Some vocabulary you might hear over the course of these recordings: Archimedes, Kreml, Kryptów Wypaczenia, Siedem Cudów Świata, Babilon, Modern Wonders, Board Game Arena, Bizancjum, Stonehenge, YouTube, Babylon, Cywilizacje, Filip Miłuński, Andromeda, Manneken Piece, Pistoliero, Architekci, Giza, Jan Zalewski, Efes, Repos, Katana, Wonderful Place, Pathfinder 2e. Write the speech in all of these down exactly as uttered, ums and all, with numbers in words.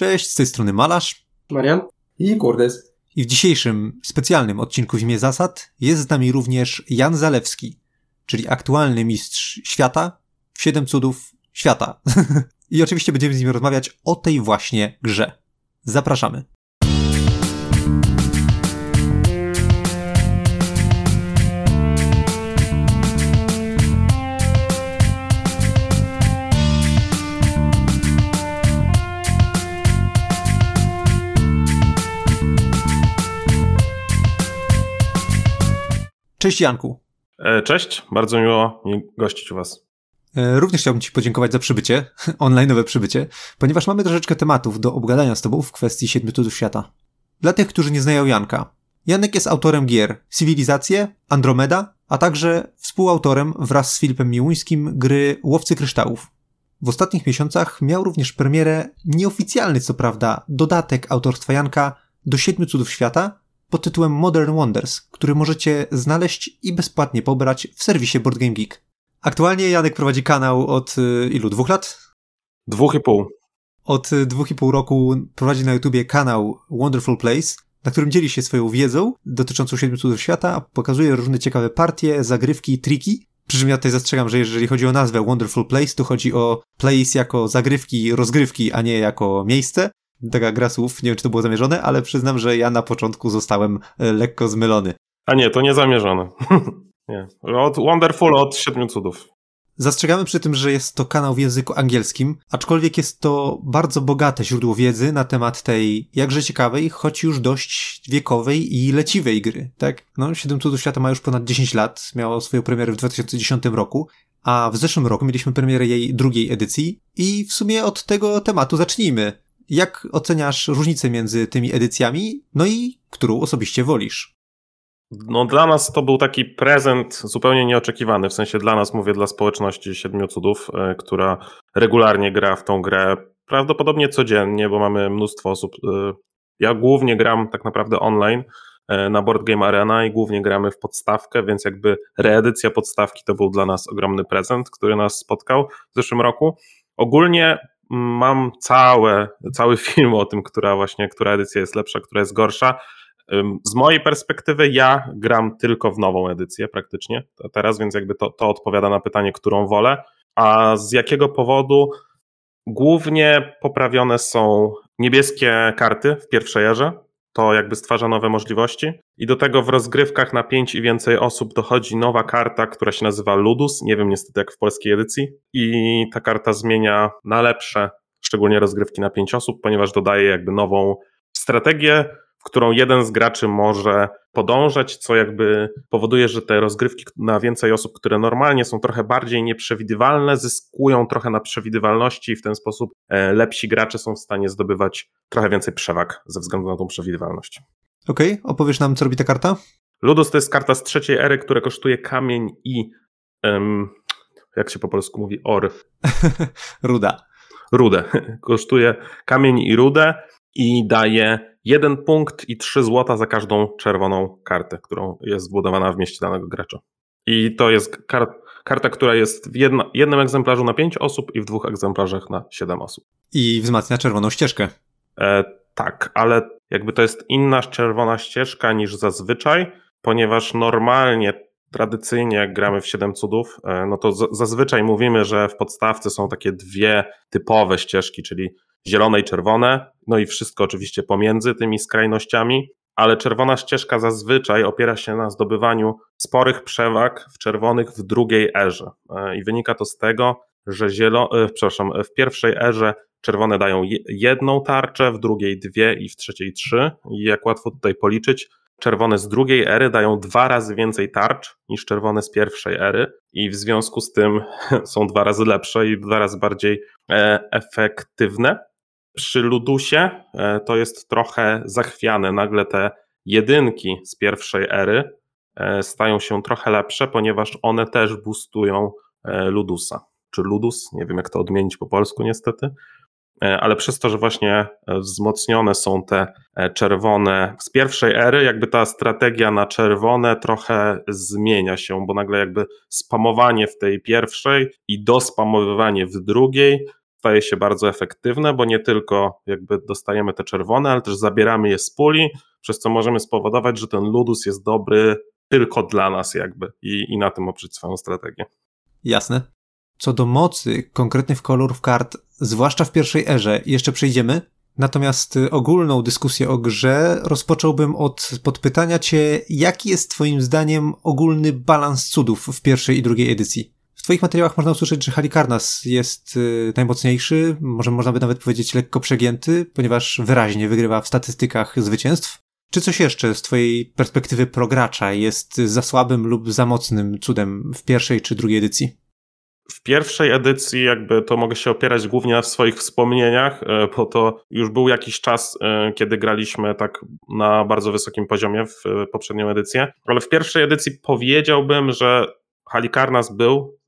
Cześć, z tej strony Malarz, Marian i Kurdys. I w dzisiejszym specjalnym odcinku w imię zasad jest z nami również Jan Zalewski, czyli aktualny mistrz świata w Siedem Cudów Świata. I oczywiście będziemy z nim rozmawiać o tej właśnie grze. Zapraszamy. Cześć Janku. Cześć, bardzo miło mi gościć u was. Również chciałbym ci podziękować za przybycie, online'owe przybycie, ponieważ mamy troszeczkę tematów do obgadania z tobą w kwestii Siedmiu Cudów Świata. Dla tych, którzy nie znają Janka, Janek jest autorem gier Cywilizacje, Andromeda, a także współautorem wraz z Filipem Miłuńskim gry Łowcy Kryształów. W ostatnich miesiącach miał również premierę nieoficjalny, co prawda, dodatek autorstwa Janka do Siedmiu Cudów Świata pod tytułem Modern Wonders, który możecie znaleźć i bezpłatnie pobrać w serwisie BoardGameGeek. Aktualnie Janek prowadzi kanał od ilu? Dwóch lat? Dwóch i pół. Od dwóch i pół roku prowadzi na YouTubie kanał Wonderful Place, na którym dzieli się swoją wiedzą dotyczącą Siedmiu Cudów Świata, pokazuje różne ciekawe partie, zagrywki, triki. Przy czym ja tutaj zastrzegam, że jeżeli chodzi o nazwę Wonderful Place, to chodzi o place jako zagrywki, rozgrywki, a nie jako miejsce. Taka gra słów, nie wiem, czy to było zamierzone, ale przyznam, że ja na początku zostałem lekko zmylony. A nie, to nie zamierzone. Nie. Od Wonderful, od Siedmiu Cudów. Zastrzegamy przy tym, że jest to kanał w języku angielskim, aczkolwiek jest to bardzo bogate źródło wiedzy na temat tej jakże ciekawej, choć już dość wiekowej i leciwej gry, tak? No, Siedem Cudów Świata ma już ponad dziesięć lat, miało swoją premierę w dwa tysiące dziesiątym roku, a w zeszłym roku mieliśmy premierę jej drugiej edycji i w sumie od tego tematu zacznijmy. Jak oceniasz różnicę między tymi edycjami, no i którą osobiście wolisz? No dla nas to był taki prezent zupełnie nieoczekiwany, w sensie dla nas, mówię, dla społeczności Siedmiu Cudów, y, która regularnie gra w tą grę, prawdopodobnie codziennie, bo mamy mnóstwo osób. Y, ja głównie gram tak naprawdę online y, na Board Game Arena i głównie gramy w podstawkę, więc jakby reedycja podstawki to był dla nas ogromny prezent, który nas spotkał w zeszłym roku. Ogólnie mam całe, cały film o tym, która właśnie, która edycja jest lepsza, która jest gorsza. Z mojej perspektywy ja gram tylko w nową edycję praktycznie teraz, więc jakby to, to odpowiada na pytanie, którą wolę. A z jakiego powodu? Głównie poprawione są niebieskie karty w pierwszej erze. To jakby stwarza nowe możliwości. I do tego w rozgrywkach na pięć i więcej osób dochodzi nowa karta, która się nazywa Ludus. Nie wiem niestety jak w polskiej edycji. I ta karta zmienia na lepsze, szczególnie rozgrywki na pięć osób, ponieważ dodaje jakby nową strategię, w którą jeden z graczy może podążać, co jakby powoduje, że te rozgrywki na więcej osób, które normalnie są trochę bardziej nieprzewidywalne, zyskują trochę na przewidywalności i w ten sposób lepsi gracze są w stanie zdobywać trochę więcej przewag ze względu na tą przewidywalność. Okej, okay, opowiesz nam, co robi ta karta? Ludus to jest karta z trzeciej ery, która kosztuje kamień i um, jak się po polsku mówi, or. Ruda. Rudę. Kosztuje kamień i rudę i daje jeden punkt i trzy złota za każdą czerwoną kartę, którą jest zbudowana w mieście danego gracza. I to jest kar- karta, która jest w jedno- jednym egzemplarzu na pięć osób i w dwóch egzemplarzach na siedem osób. I wzmacnia czerwoną ścieżkę. E, tak, ale jakby to jest inna czerwona ścieżka niż zazwyczaj, ponieważ normalnie, tradycyjnie jak gramy w Siedem Cudów, e, no to z- zazwyczaj mówimy, że w podstawce są takie dwie typowe ścieżki, czyli zielone i czerwone, no i wszystko oczywiście pomiędzy tymi skrajnościami, ale czerwona ścieżka zazwyczaj opiera się na zdobywaniu sporych przewag w czerwonych w drugiej erze i wynika to z tego, że zielo... przepraszam, w pierwszej erze czerwone dają jedną tarczę, w drugiej dwie i w trzeciej trzy i jak łatwo tutaj policzyć, czerwone z drugiej ery dają dwa razy więcej tarcz niż czerwone z pierwszej ery i w związku z tym są dwa razy lepsze i dwa razy bardziej efektywne. Przy Ludusie to jest trochę zachwiane. Nagle te jedynki z pierwszej ery stają się trochę lepsze, ponieważ one też boostują Ludusa. Czy Ludus? Nie wiem jak to odmienić po polsku niestety. Ale przez to, że właśnie wzmocnione są te czerwone z pierwszej ery, jakby ta strategia na czerwone trochę zmienia się, bo nagle jakby spamowanie w tej pierwszej i dospamowywanie w drugiej staje się bardzo efektywne, bo nie tylko jakby dostajemy te czerwone, ale też zabieramy je z puli, przez co możemy spowodować, że ten Ludus jest dobry tylko dla nas jakby i, i na tym oprzeć swoją strategię. Jasne. Co do mocy konkretnych kolorów kart, zwłaszcza w pierwszej erze, jeszcze przejdziemy. Natomiast ogólną dyskusję o grze rozpocząłbym od podpytania cię, jaki jest twoim zdaniem ogólny balans cudów w pierwszej i drugiej edycji? W twoich materiałach można usłyszeć, że Halikarnas jest najmocniejszy, może można by nawet powiedzieć lekko przegięty, ponieważ wyraźnie wygrywa w statystykach zwycięstw. Czy coś jeszcze z twojej perspektywy progracza jest za słabym lub za mocnym cudem w pierwszej czy drugiej edycji? W pierwszej edycji jakby to mogę się opierać głównie na swoich wspomnieniach, bo to już był jakiś czas, kiedy graliśmy tak na bardzo wysokim poziomie w poprzednią edycję, ale w pierwszej edycji powiedziałbym, że Halikarnas był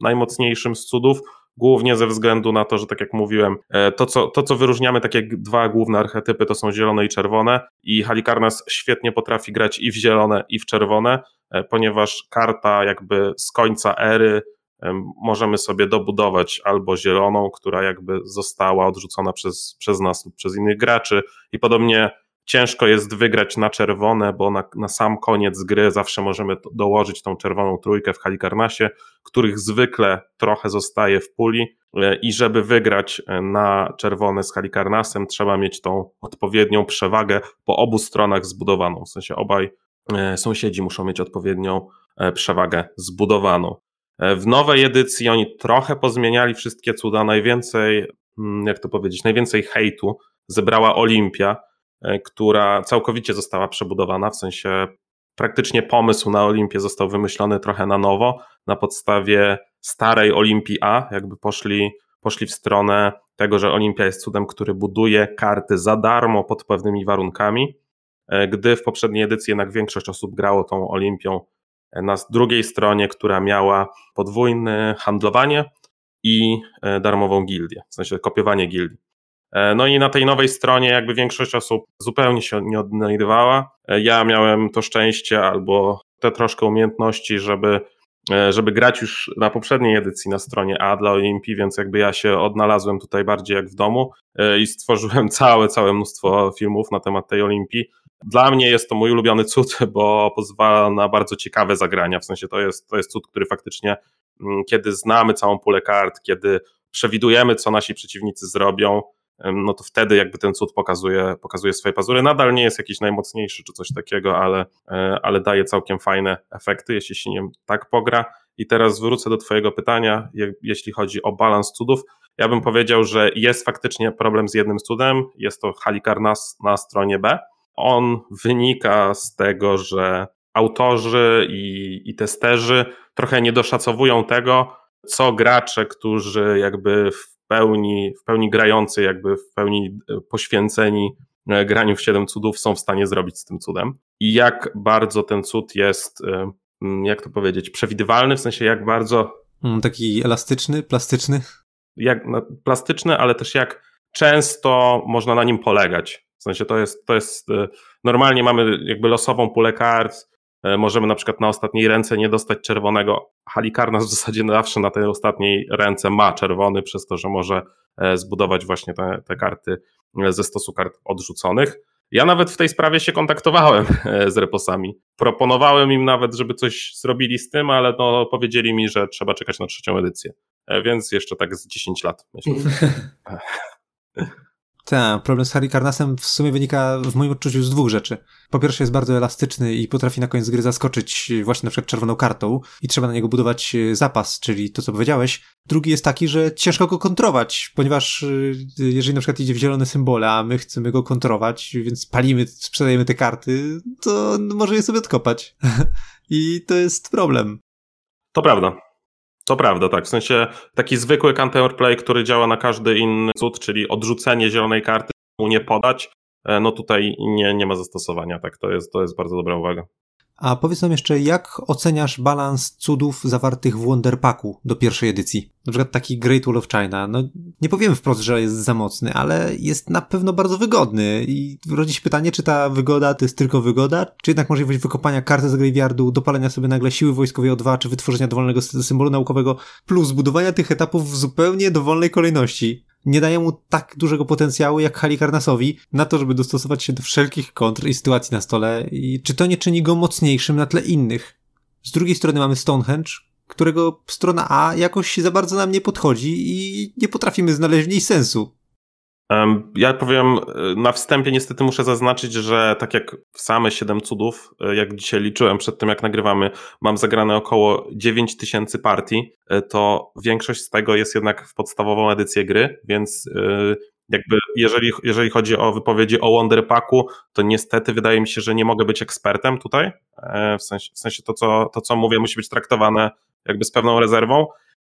najmocniejszym z cudów, głównie ze względu na to, że tak jak mówiłem, to co, to co wyróżniamy, takie dwa główne archetypy, to są zielone i czerwone i Halikarnas świetnie potrafi grać i w zielone i w czerwone, ponieważ karta jakby z końca ery możemy sobie dobudować albo zieloną, która jakby została odrzucona przez, przez nas lub przez innych graczy i podobnie ciężko jest wygrać na czerwone, bo na, na sam koniec gry zawsze możemy dołożyć tą czerwoną trójkę w Halikarnasie, których zwykle trochę zostaje w puli i żeby wygrać na czerwone z Halikarnasem trzeba mieć tą odpowiednią przewagę po obu stronach zbudowaną, w sensie obaj sąsiedzi muszą mieć odpowiednią przewagę zbudowaną. W nowej edycji oni trochę pozmieniali wszystkie cuda, najwięcej, jak to powiedzieć, najwięcej hejtu zebrała Olimpia, która całkowicie została przebudowana, w sensie praktycznie pomysł na Olimpię został wymyślony trochę na nowo, na podstawie starej Olimpii A, jakby poszli, poszli w stronę tego, że Olimpia jest cudem, który buduje karty za darmo pod pewnymi warunkami, gdy w poprzedniej edycji jednak większość osób grało tą Olimpią na drugiej stronie, która miała podwójne handlowanie i darmową gildię, w sensie kopiowanie gildii. No i na tej nowej stronie jakby większość osób zupełnie się nie odnajdywała. Ja miałem to szczęście albo te troszkę umiejętności, żeby, żeby grać już na poprzedniej edycji na stronie A dla Olimpii, więc jakby ja się odnalazłem tutaj bardziej jak w domu i stworzyłem całe, całe mnóstwo filmów na temat tej Olimpii. Dla mnie jest to mój ulubiony cud, bo pozwala na bardzo ciekawe zagrania, w sensie to jest, to jest cud, który faktycznie, kiedy znamy całą pulę kart, kiedy przewidujemy, co nasi przeciwnicy zrobią, no to wtedy jakby ten cud pokazuje, pokazuje swoje pazury. Nadal nie jest jakiś najmocniejszy czy coś takiego, ale, ale daje całkiem fajne efekty, jeśli się nim tak pogra. I teraz wrócę do twojego pytania, jeśli chodzi o balans cudów. Ja bym powiedział, że jest faktycznie problem z jednym cudem, jest to Halikarnas na stronie B. On wynika z tego, że autorzy i, i testerzy trochę nie doszacowują tego, co gracze, którzy jakby w pełni, w pełni grający, jakby w pełni poświęceni graniu w Siedem Cudów są w stanie zrobić z tym cudem. I jak bardzo ten cud jest, jak to powiedzieć, przewidywalny, w sensie jak bardzo... Taki elastyczny, plastyczny? Jak, plastyczny, ale też jak często można na nim polegać. W sensie to jest, to jest, normalnie mamy jakby losową pulę kart, możemy na przykład na ostatniej ręce nie dostać czerwonego. Halikarnas w zasadzie zawsze na tej ostatniej ręce ma czerwony, przez to, że może zbudować właśnie te, te karty ze stosu kart odrzuconych. Ja nawet w tej sprawie się kontaktowałem z Reposami. Proponowałem im nawet, żeby coś zrobili z tym, ale no powiedzieli mi, że trzeba czekać na trzecią edycję. Więc jeszcze tak z dziesięć lat myślę. Tak, problem z Halikarnasem w sumie wynika w moim odczuciu z dwóch rzeczy. Po pierwsze jest bardzo elastyczny i potrafi na koniec gry zaskoczyć właśnie na przykład czerwoną kartą i trzeba na niego budować zapas, czyli to co powiedziałeś. Drugi jest taki, że ciężko go kontrować, ponieważ jeżeli na przykład idzie w zielone symbole, a my chcemy go kontrować, więc palimy, sprzedajemy te karty, to może je sobie odkopać. I to jest problem. To prawda. To prawda, tak. W sensie taki zwykły counterplay, który działa na każdy inny cud, czyli odrzucenie zielonej karty, mu nie podać, no tutaj nie, nie ma zastosowania. Tak, to jest, to jest bardzo dobra uwaga. A powiedz nam jeszcze, jak oceniasz balans cudów zawartych w Wonderpacku do pierwszej edycji? Na przykład taki Great Wall of China. No, nie powiemy wprost, że jest za mocny, ale jest na pewno bardzo wygodny. I rodzi się pytanie, czy ta wygoda to jest tylko wygoda, czy jednak możliwość wykopania karty z graveyardu, dopalenia sobie nagle siły wojskowej o dwa, czy wytworzenia dowolnego symbolu naukowego, plus budowania tych etapów w zupełnie dowolnej kolejności. Nie daje mu tak dużego potencjału jak Halikarnasowi na to, żeby dostosować się do wszelkich kontr i sytuacji na stole. I czy to nie czyni go mocniejszym na tle innych? Z drugiej strony mamy Stonehenge, którego strona A jakoś za bardzo nam nie podchodzi i nie potrafimy znaleźć w niej sensu. Ja powiem, na wstępie niestety muszę zaznaczyć, że tak jak same Siedem Cudów, jak dzisiaj liczyłem przed tym jak nagrywamy, mam zagrane około dziewięć tysięcy partii, to większość z tego jest jednak w podstawową edycję gry, więc jakby jeżeli, jeżeli chodzi o wypowiedzi o Wonderpacku, to niestety wydaje mi się, że nie mogę być ekspertem tutaj, w sensie, w sensie to, co, to co mówię musi być traktowane jakby z pewną rezerwą.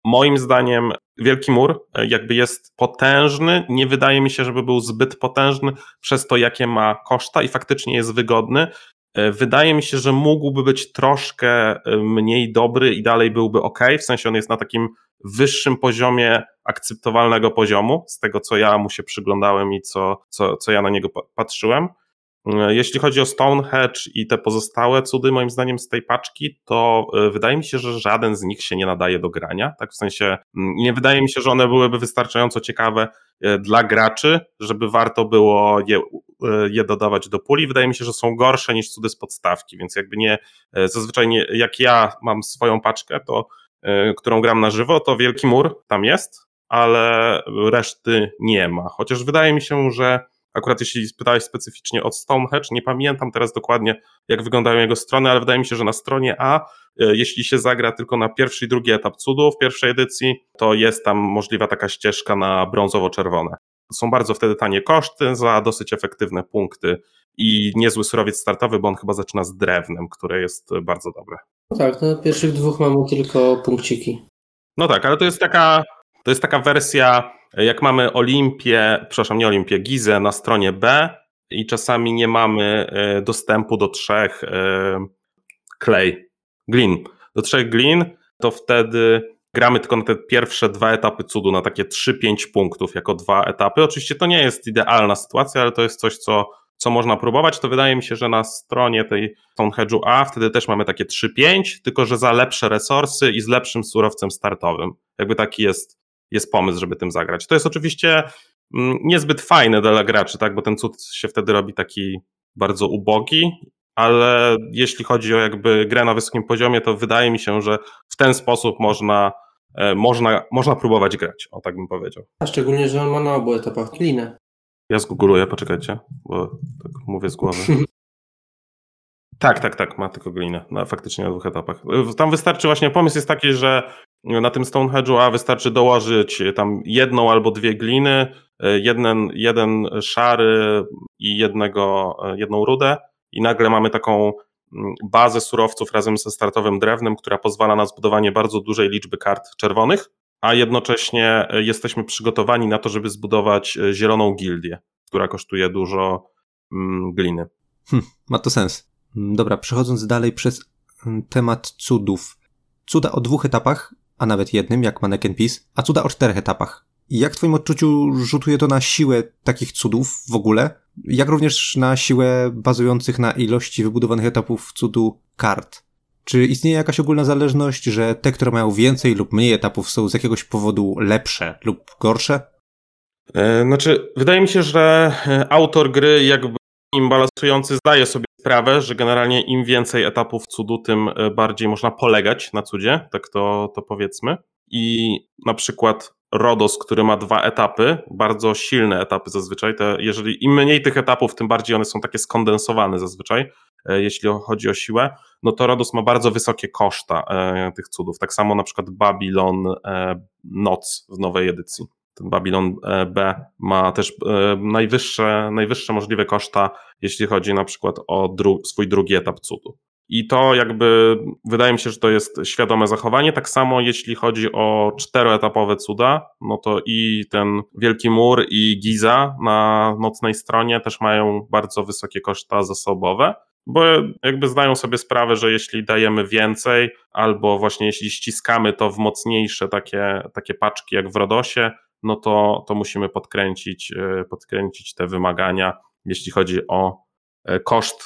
Moim zdaniem Wielki Mur jakby jest potężny, nie wydaje mi się, żeby był zbyt potężny przez to, jakie ma koszta i faktycznie jest wygodny. Wydaje mi się, że mógłby być troszkę mniej dobry i dalej byłby ok, w sensie on jest na takim wyższym poziomie akceptowalnego poziomu, z tego co ja mu się przyglądałem i co, co, co ja na niego patrzyłem. Jeśli chodzi o Stonehenge i te pozostałe cudy, moim zdaniem z tej paczki, to wydaje mi się, że żaden z nich się nie nadaje do grania, tak w sensie nie wydaje mi się, że one byłyby wystarczająco ciekawe dla graczy, żeby warto było je, je dodawać do puli. Wydaje mi się, że są gorsze niż cudy z podstawki, więc jakby nie, zazwyczaj nie, jak ja mam swoją paczkę, to, którą gram na żywo, to Wielki Mur tam jest, ale reszty nie ma, chociaż wydaje mi się, że akurat jeśli spytałeś specyficznie o Stonehenge, nie pamiętam teraz dokładnie jak wyglądają jego strony, ale wydaje mi się, że na stronie A, jeśli się zagra tylko na pierwszy i drugi etap cudów pierwszej edycji, to jest tam możliwa taka ścieżka na brązowo-czerwone. Są bardzo wtedy tanie koszty za dosyć efektywne punkty i niezły surowiec startowy, bo on chyba zaczyna z drewnem, które jest bardzo dobre. No tak, na pierwszych dwóch mamy tylko punkciki. No tak, ale to jest taka, to jest taka wersja... Jak mamy Olimpię, przepraszam, nie Olimpię, Gizę na stronie B i czasami nie mamy dostępu do trzech klej, glin, do trzech glin, to wtedy gramy tylko na te pierwsze dwa etapy cudu, na takie trzy pięć punktów jako dwa etapy. Oczywiście to nie jest idealna sytuacja, ale to jest coś, co, co można próbować. To wydaje mi się, że na stronie tej Stonehenge'u A wtedy też mamy takie trzy pięć, tylko że za lepsze resursy i z lepszym surowcem startowym. Jakby taki jest jest pomysł, żeby tym zagrać. To jest oczywiście niezbyt fajne dla graczy, tak, bo ten cud się wtedy robi taki bardzo ubogi, ale jeśli chodzi o jakby grę na wysokim poziomie, to wydaje mi się, że w ten sposób można, można, można próbować grać, o tak bym powiedział. A szczególnie, że on ma na obu etapach klinę. Ja zgoogluję, poczekajcie, bo tak mówię z głowy. Tak, tak, tak, ma tylko glinę, no, faktycznie na dwóch etapach. Tam wystarczy właśnie, pomysł jest taki, że na tym Stonehenge'u A wystarczy dołożyć tam jedną albo dwie gliny, jeden, jeden szary i jednego, jedną rudę i nagle mamy taką bazę surowców razem ze startowym drewnem, która pozwala na zbudowanie bardzo dużej liczby kart czerwonych, a jednocześnie jesteśmy przygotowani na to, żeby zbudować zieloną gildię, która kosztuje dużo mm, gliny. Hm, ma to sens. Dobra, przechodząc dalej przez temat cudów. Cuda o dwóch etapach, a nawet jednym, jak Manneken Piece, a cuda o czterech etapach. Jak w twoim odczuciu rzutuje to na siłę takich cudów w ogóle? Jak również na siłę bazujących na ilości wybudowanych etapów cudu kart? Czy istnieje jakaś ogólna zależność, że te, które mają więcej lub mniej etapów, są z jakiegoś powodu lepsze lub gorsze? Znaczy, wydaje mi się, że autor gry jakby im balansujący zdaje sobie sprawę, że generalnie im więcej etapów cudu, tym bardziej można polegać na cudzie, tak to, to powiedzmy. I na przykład Rodos, który ma dwa etapy, bardzo silne etapy zazwyczaj, te, jeżeli im mniej tych etapów, tym bardziej one są takie skondensowane zazwyczaj, jeśli chodzi o siłę, no to Rodos ma bardzo wysokie koszta e, tych cudów. Tak samo na przykład Babylon e, Noc w nowej edycji. Ten Babylon B ma też najwyższe, najwyższe możliwe koszta, jeśli chodzi na przykład o dru- swój drugi etap cudu. I to jakby, wydaje mi się, że to jest świadome zachowanie. Tak samo jeśli chodzi o czteroetapowe cuda, no to i ten Wielki Mur i Giza na nocnej stronie też mają bardzo wysokie koszta zasobowe. bo jakby zdają sobie sprawę, że jeśli dajemy więcej, albo właśnie jeśli ściskamy to w mocniejsze takie, takie paczki jak w Rodosie, no to, to musimy podkręcić, podkręcić te wymagania, jeśli chodzi o koszt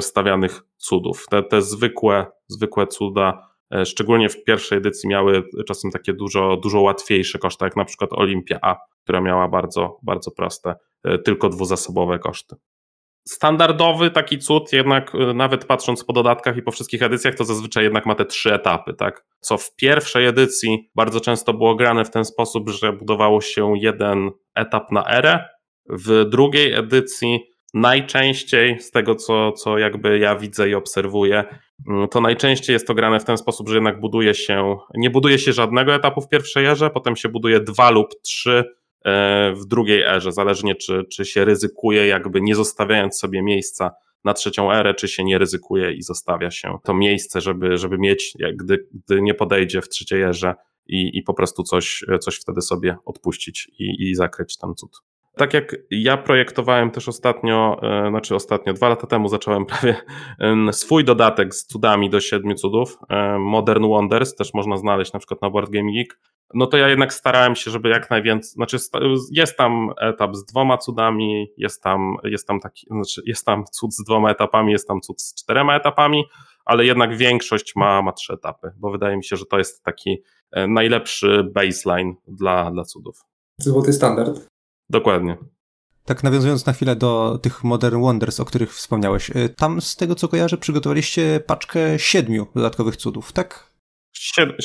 stawianych cudów. Te, te zwykłe, zwykłe cuda, szczególnie w pierwszej edycji, miały czasem takie dużo, dużo łatwiejsze koszty, jak na przykład Olimpia A, która miała bardzo, bardzo proste, tylko dwuzasobowe koszty. Standardowy taki cud, jednak nawet patrząc po dodatkach i po wszystkich edycjach, to zazwyczaj jednak ma te trzy etapy, tak? Co w pierwszej edycji bardzo często było grane w ten sposób, że budowało się jeden etap na erę. W drugiej edycji najczęściej, z tego co, co jakby ja widzę i obserwuję, to najczęściej jest to grane w ten sposób, że jednak buduje się, nie buduje się żadnego etapu w pierwszej erze, potem się buduje dwa lub trzy w drugiej erze, zależnie czy, czy się ryzykuje, jakby nie zostawiając sobie miejsca na trzecią erę, czy się nie ryzykuje i zostawia się to miejsce, żeby, żeby mieć, gdy, gdy nie podejdzie w trzeciej erze i, i po prostu coś, coś wtedy sobie odpuścić i, i zakryć ten cud. Tak jak ja projektowałem też ostatnio, znaczy ostatnio, dwa lata temu zacząłem prawie swój dodatek z cudami do siedmiu cudów, Modern Wonders, też można znaleźć na przykład na BoardGameGeek, no to ja jednak starałem się, żeby jak najwięcej, znaczy jest tam etap z dwoma cudami, jest tam, jest tam taki, znaczy jest tam cud z dwoma etapami, jest tam cud z czterema etapami, ale jednak większość ma, ma trzy etapy, bo wydaje mi się, że to jest taki najlepszy baseline dla, dla cudów. Złoty standard. Dokładnie. Tak, nawiązując na chwilę do tych Modern Wonders, o których wspomniałeś, tam z tego co kojarzę przygotowaliście paczkę siedmiu dodatkowych cudów, tak?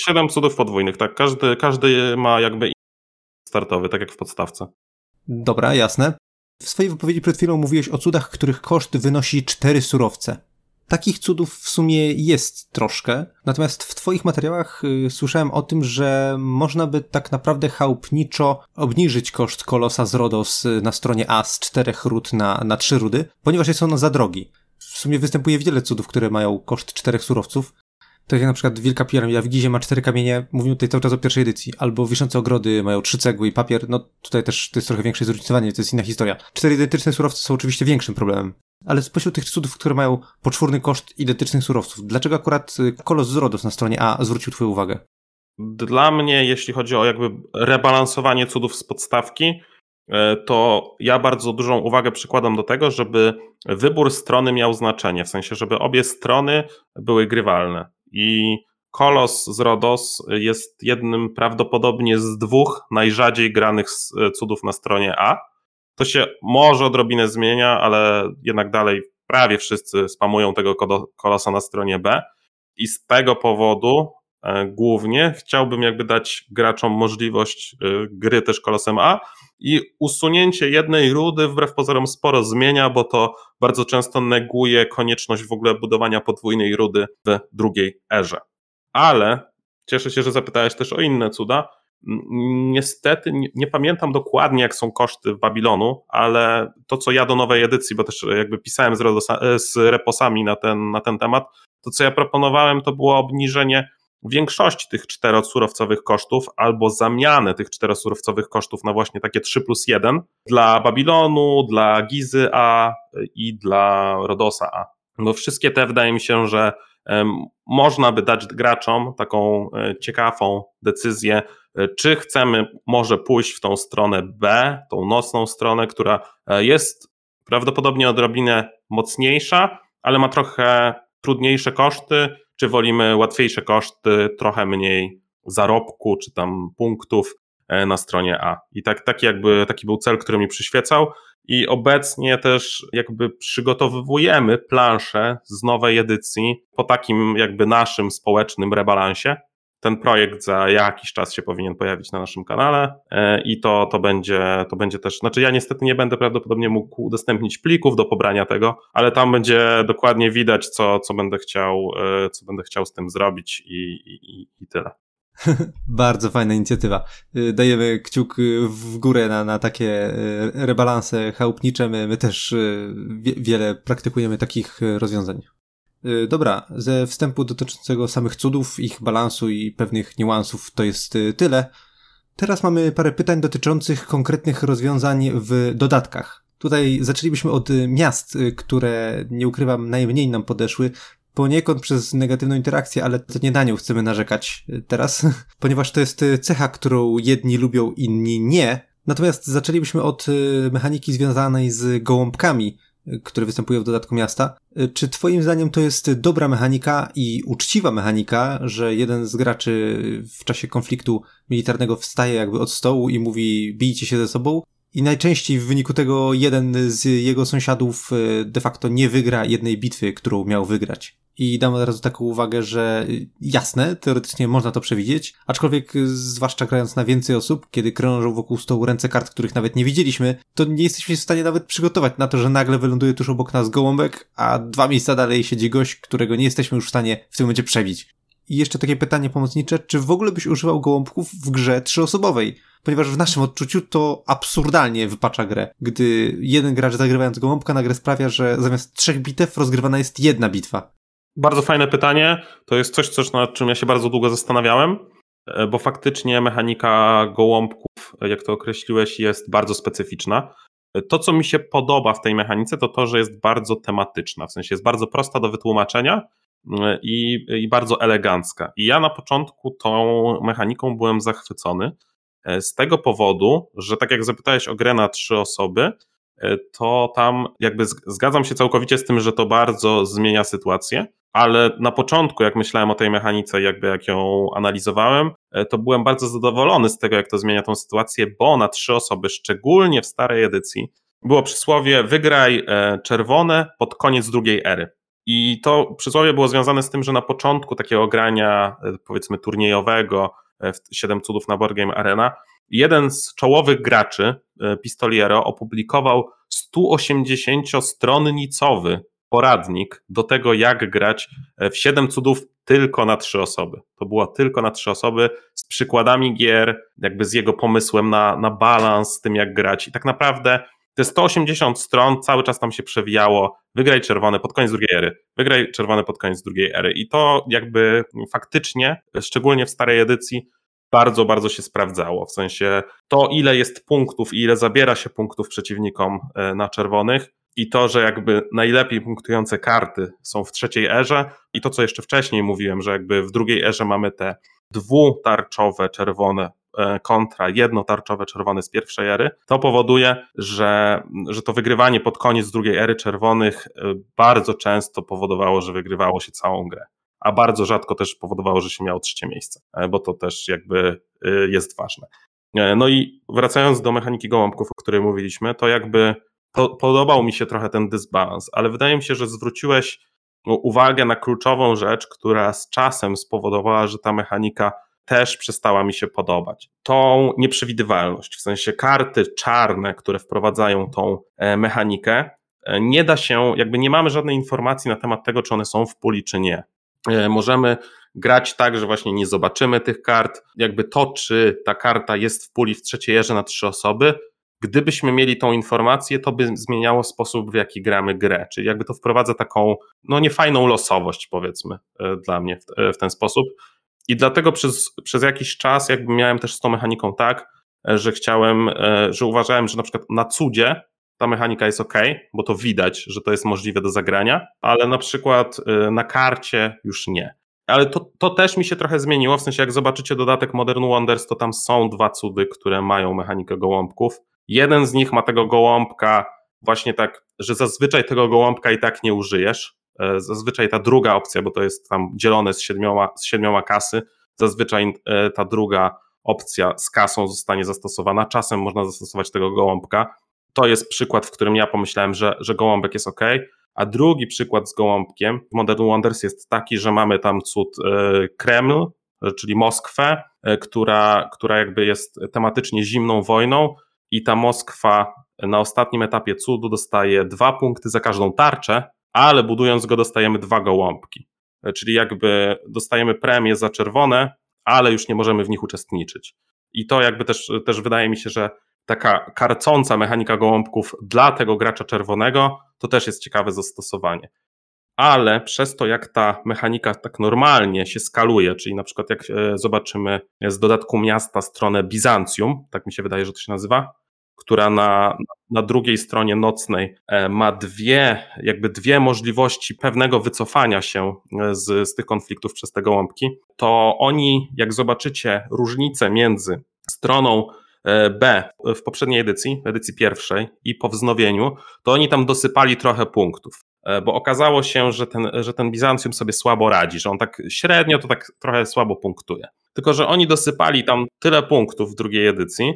Siedem cudów podwójnych, tak. Każdy, każdy ma jakby startowy, tak jak w podstawce. Dobra, jasne. W swojej wypowiedzi przed chwilą mówiłeś o cudach, których koszt wynosi cztery surowce. Takich cudów w sumie jest troszkę, natomiast w twoich materiałach yy, słyszałem o tym, że można by tak naprawdę chałupniczo obniżyć koszt Kolosa z Rodos na stronie A z czterech ród na, na trzy rudy, ponieważ jest ono za drogi. W sumie występuje wiele cudów, które mają koszt czterech surowców. Tak jak na przykład Wielka Piramida w Gizie ma cztery kamienie, mówimy tutaj cały czas o pierwszej edycji, albo Wiszące Ogrody mają trzy cegły i papier, no tutaj też to jest trochę większe zróżnicowanie, to jest inna historia. Cztery identyczne surowce są oczywiście większym problemem. Ale spośród tych cudów, które mają poczwórny koszt identycznych surowców, dlaczego akurat Kolos z Rodos na stronie A zwrócił twoją uwagę? Dla mnie, jeśli chodzi o jakby rebalansowanie cudów z podstawki, to ja bardzo dużą uwagę przykładam do tego, żeby wybór strony miał znaczenie, w sensie, żeby obie strony były grywalne. I Kolos z Rodos jest jednym prawdopodobnie z dwóch najrzadziej granych cudów na stronie A. To się może odrobinę zmienia, ale jednak dalej prawie wszyscy spamują tego Kolosa na stronie B i z tego powodu głównie chciałbym jakby dać graczom możliwość gry też Kolosem A i usunięcie jednej rudy wbrew pozorom sporo zmienia, bo to bardzo często neguje konieczność w ogóle budowania podwójnej rudy w drugiej erze. Ale cieszę się, że zapytałeś też o inne cuda. Niestety nie pamiętam dokładnie, jak są koszty w Babilonu, ale to, co ja do nowej edycji, bo też jakby pisałem z, Rodosa, z reposami na ten, na ten temat, to co ja proponowałem, to było obniżenie większości tych czterosurowcowych kosztów albo zamianę tych czterosurowcowych kosztów na właśnie takie trzy plus jeden dla Babilonu, dla Gizy A i dla Rodosa A. No wszystkie te wydaje mi się, że można by dać graczom taką ciekawą decyzję, czy chcemy może pójść w tą stronę B, tą nocną stronę, która jest prawdopodobnie odrobinę mocniejsza, ale ma trochę trudniejsze koszty, czy wolimy łatwiejsze koszty, trochę mniej zarobku, czy tam punktów na stronie A. I tak, tak jakby, taki był cel, który mi przyświecał. I obecnie też jakby przygotowujemy planszę z nowej edycji po takim jakby naszym społecznym rebalansie. Ten projekt za jakiś czas się powinien pojawić na naszym kanale i to, to, będzie, to będzie też, znaczy ja niestety nie będę prawdopodobnie mógł udostępnić plików do pobrania tego, ale tam będzie dokładnie widać, co, co, będę, chciał, co będę chciał z tym zrobić i, i, i tyle. Bardzo fajna inicjatywa. Dajemy kciuk w górę na, na takie rebalanse chałupnicze. My, my też wie, wiele praktykujemy takich rozwiązań. Dobra, ze wstępu dotyczącego samych cudów, ich balansu i pewnych niuansów to jest tyle. Teraz mamy parę pytań dotyczących konkretnych rozwiązań w dodatkach. Tutaj zaczęlibyśmy od miast, które, nie ukrywam, najmniej nam podeszły, poniekąd przez negatywną interakcję, ale to nie na nią chcemy narzekać teraz, ponieważ to jest cecha, którą jedni lubią, inni nie. Natomiast zaczęlibyśmy od mechaniki związanej z gołąbkami, które występują w dodatku miasta. Czy twoim zdaniem to jest dobra mechanika i uczciwa mechanika, że jeden z graczy w czasie konfliktu militarnego wstaje jakby od stołu i mówi bijcie się ze sobą? I najczęściej w wyniku tego jeden z jego sąsiadów de facto nie wygra jednej bitwy, którą miał wygrać. I dam od razu taką uwagę, że jasne, teoretycznie można to przewidzieć, aczkolwiek zwłaszcza grając na więcej osób, kiedy krążą wokół stołu ręce kart, których nawet nie widzieliśmy, to nie jesteśmy w stanie nawet przygotować na to, że nagle wyląduje tuż obok nas gołąbek, a dwa miejsca dalej siedzi gość, którego nie jesteśmy już w stanie w tym momencie przebić. I jeszcze takie pytanie pomocnicze, czy w ogóle byś używał gołąbków w grze trzyosobowej? Ponieważ w naszym odczuciu to absurdalnie wypacza grę, gdy jeden gracz zagrywając gołąbka na grę sprawia, że zamiast trzech bitew rozgrywana jest jedna bitwa. Bardzo fajne pytanie. To jest coś, coś, nad czym ja się bardzo długo zastanawiałem, bo faktycznie mechanika gołąbków, jak to określiłeś, jest bardzo specyficzna. To, co mi się podoba w tej mechanice, to to, że jest bardzo tematyczna, w sensie jest bardzo prosta do wytłumaczenia i, i bardzo elegancka. I ja na początku tą mechaniką byłem zachwycony z tego powodu, że tak jak zapytałeś o grę na trzy osoby, to tam jakby zgadzam się całkowicie z tym, że to bardzo zmienia sytuację, ale na początku, jak myślałem o tej mechanice, jakby jak ją analizowałem, to byłem bardzo zadowolony z tego, jak to zmienia tą sytuację, bo na trzy osoby, szczególnie w starej edycji, było przysłowie wygraj czerwone pod koniec drugiej ery. I to przysłowie było związane z tym, że na początku takiego grania, powiedzmy turniejowego w Siedem Cudów na Board Game Arena, jeden z czołowych graczy, Pistoliero, opublikował sto osiemdziesięciostronnicowy poradnik do tego, jak grać w Siedem Cudów tylko na trzy osoby. To było tylko na trzy osoby z przykładami gier, jakby z jego pomysłem na, na balans, z tym jak grać. I tak naprawdę te sto osiemdziesiąt stron cały czas tam się przewijało. Wygraj czerwone pod koniec drugiej ery. Wygraj czerwone pod koniec drugiej ery. I to jakby faktycznie, szczególnie w starej edycji, bardzo, bardzo się sprawdzało. W sensie to, ile jest punktów i ile zabiera się punktów przeciwnikom na czerwonych i to, że jakby najlepiej punktujące karty są w trzeciej erze i to, co jeszcze wcześniej mówiłem, że jakby w drugiej erze mamy te dwutarczowe czerwone kontra jednotarczowe czerwone z pierwszej ery, to powoduje, że, że to wygrywanie pod koniec drugiej ery czerwonych bardzo często powodowało, że wygrywało się całą grę. A bardzo rzadko też powodowało, że się miało trzecie miejsce, bo to też jakby jest ważne. No i wracając do mechaniki gołąbków, o której mówiliśmy, to jakby to podobał mi się trochę ten dysbalans, ale wydaje mi się, że zwróciłeś uwagę na kluczową rzecz, która z czasem spowodowała, że ta mechanika też przestała mi się podobać. Tą nieprzewidywalność, w sensie karty czarne, które wprowadzają tą mechanikę, nie da się, jakby nie mamy żadnej informacji na temat tego, czy one są w puli, czy nie. Możemy grać tak, że właśnie nie zobaczymy tych kart, jakby to, czy ta karta jest w puli w trzeciej erze na trzy osoby, gdybyśmy mieli tą informację, to by zmieniało sposób, w jaki gramy grę, czyli jakby to wprowadza taką, no niefajną losowość, powiedzmy, dla mnie w ten sposób i dlatego przez, przez jakiś czas jakby miałem też z tą mechaniką tak, że chciałem, że uważałem, że na przykład na cudzie ta mechanika jest ok, bo to widać, że to jest możliwe do zagrania, ale na przykład na karcie już nie. Ale to, to też mi się trochę zmieniło, w sensie jak zobaczycie dodatek Modern Wonders, to tam są dwa cudy, które mają mechanikę gołąbków. Jeden z nich ma tego gołąbka właśnie tak, że zazwyczaj tego gołąbka i tak nie użyjesz. Zazwyczaj ta druga opcja, bo to jest tam dzielone z siedmioma, z siedmioma kasy, zazwyczaj ta druga opcja z kasą zostanie zastosowana. Czasem można zastosować tego gołąbka. To jest przykład, w którym ja pomyślałem, że, że gołąbek jest ok, a drugi przykład z gołąbkiem w Modern Wonders jest taki, że mamy tam cud Kreml, czyli Moskwę, która, która jakby jest tematycznie zimną wojną i ta Moskwa na ostatnim etapie cudu dostaje dwa punkty za każdą tarczę, ale budując go dostajemy dwa gołąbki, czyli jakby dostajemy premię za czerwone, ale już nie możemy w nich uczestniczyć. I to jakby też, też wydaje mi się, że taka karcąca mechanika gołąbków dla tego gracza czerwonego, to też jest ciekawe zastosowanie. Ale przez to, jak ta mechanika tak normalnie się skaluje, czyli na przykład jak zobaczymy z dodatku miasta stronę Bizancjum, tak mi się wydaje, że to się nazywa, która na, na drugiej stronie nocnej ma dwie, jakby dwie możliwości pewnego wycofania się z, z tych konfliktów przez te gołąbki, to oni, jak zobaczycie różnicę między stroną B w poprzedniej edycji, edycji pierwszej i po wznowieniu, to oni tam dosypali trochę punktów, bo okazało się, że ten, że ten Bizancjum sobie słabo radzi, że on tak średnio to tak trochę słabo punktuje. Tylko że oni dosypali tam tyle punktów w drugiej edycji,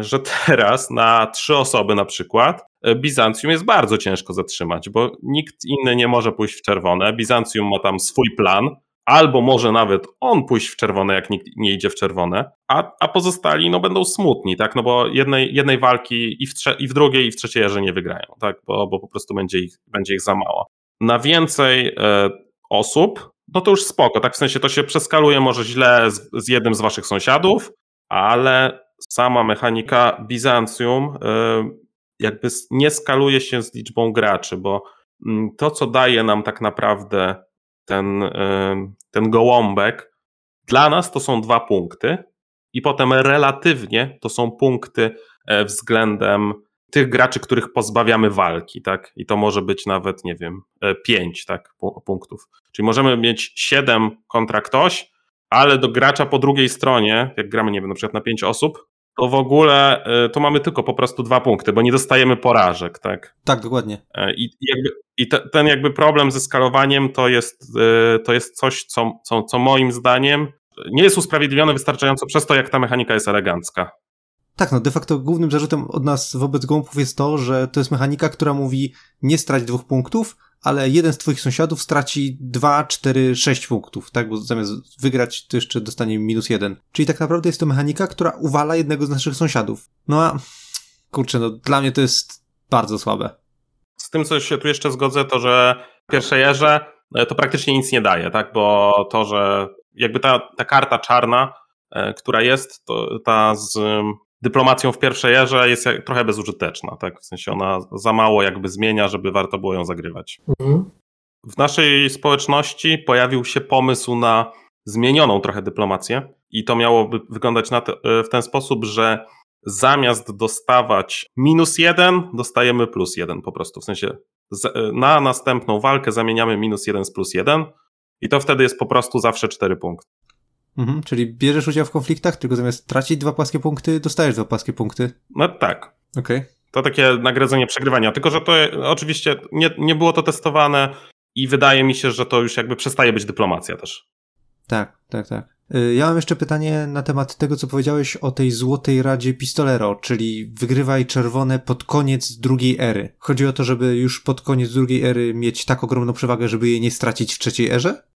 że teraz na trzy osoby na przykład Bizancjum jest bardzo ciężko zatrzymać, bo nikt inny nie może pójść w czerwone, Bizancjum ma tam swój plan, albo może nawet on pójść w czerwone, jak nikt nie idzie w czerwone, a, a pozostali no, będą smutni, tak? No bo jednej, jednej walki i w, trze- i w drugiej, i w trzeciej erze nie wygrają, tak? Bo, bo po prostu będzie ich, będzie ich za mało. Na więcej y, osób, no to już spoko, tak? W sensie to się przeskaluje może źle z, z jednym z waszych sąsiadów, ale sama mechanika Bizancjum y, jakby nie skaluje się z liczbą graczy, bo y, to, co daje nam tak naprawdę ten, ten gołąbek, dla nas to są dwa punkty i potem relatywnie to są punkty względem tych graczy, których pozbawiamy walki, tak? I to może być nawet, nie wiem, pięć, tak, punktów. Czyli możemy mieć siedem kontra ktoś, ale do gracza po drugiej stronie, jak gramy, nie wiem, na przykład na pięć osób, to w ogóle to mamy tylko po prostu dwa punkty, bo nie dostajemy porażek, tak? Tak, dokładnie. I, jakby, i te, ten jakby problem ze skalowaniem to jest, to jest coś, co, co, co moim zdaniem nie jest usprawiedliwione wystarczająco przez to, jak ta mechanika jest elegancka. Tak, no de facto głównym zarzutem od nas wobec gołąbków jest to, że to jest mechanika, która mówi nie strać dwóch punktów, ale jeden z twoich sąsiadów straci dwa, cztery, sześć punktów, tak? Bo zamiast wygrać, to jeszcze dostanie minus jeden. Czyli tak naprawdę jest to mechanika, która uwala jednego z naszych sąsiadów. No a kurczę, no dla mnie to jest bardzo słabe. Z tym, co się tu jeszcze zgodzę, to że w pierwszej erze to praktycznie nic nie daje, tak? Bo to, że jakby ta, ta karta czarna, która jest, to ta z dyplomacją w pierwszej erze jest trochę bezużyteczna, tak? W sensie ona za mało jakby zmienia, żeby warto było ją zagrywać. Mhm. W naszej społeczności pojawił się pomysł na zmienioną trochę dyplomację i to miałoby wyglądać na te, w ten sposób, że zamiast dostawać minus jeden, dostajemy plus jeden po prostu. W sensie z, na następną walkę zamieniamy minus jeden z plus jeden i to wtedy jest po prostu zawsze cztery punkty. Mhm, czyli bierzesz udział w konfliktach, tylko zamiast tracić dwa płaskie punkty, dostajesz dwa płaskie punkty. No tak. Okej. Okay. To takie nagrodzenie przegrywania, tylko że to oczywiście nie, nie było to testowane i wydaje mi się, że to już jakby przestaje być dyplomacja też. Tak, tak, tak. Ja mam jeszcze pytanie na temat tego, co powiedziałeś o tej złotej radzie Pistolero, czyli wygrywaj czerwone pod koniec drugiej ery. Chodzi o to, żeby już pod koniec drugiej ery mieć tak ogromną przewagę, żeby jej nie stracić w trzeciej erze?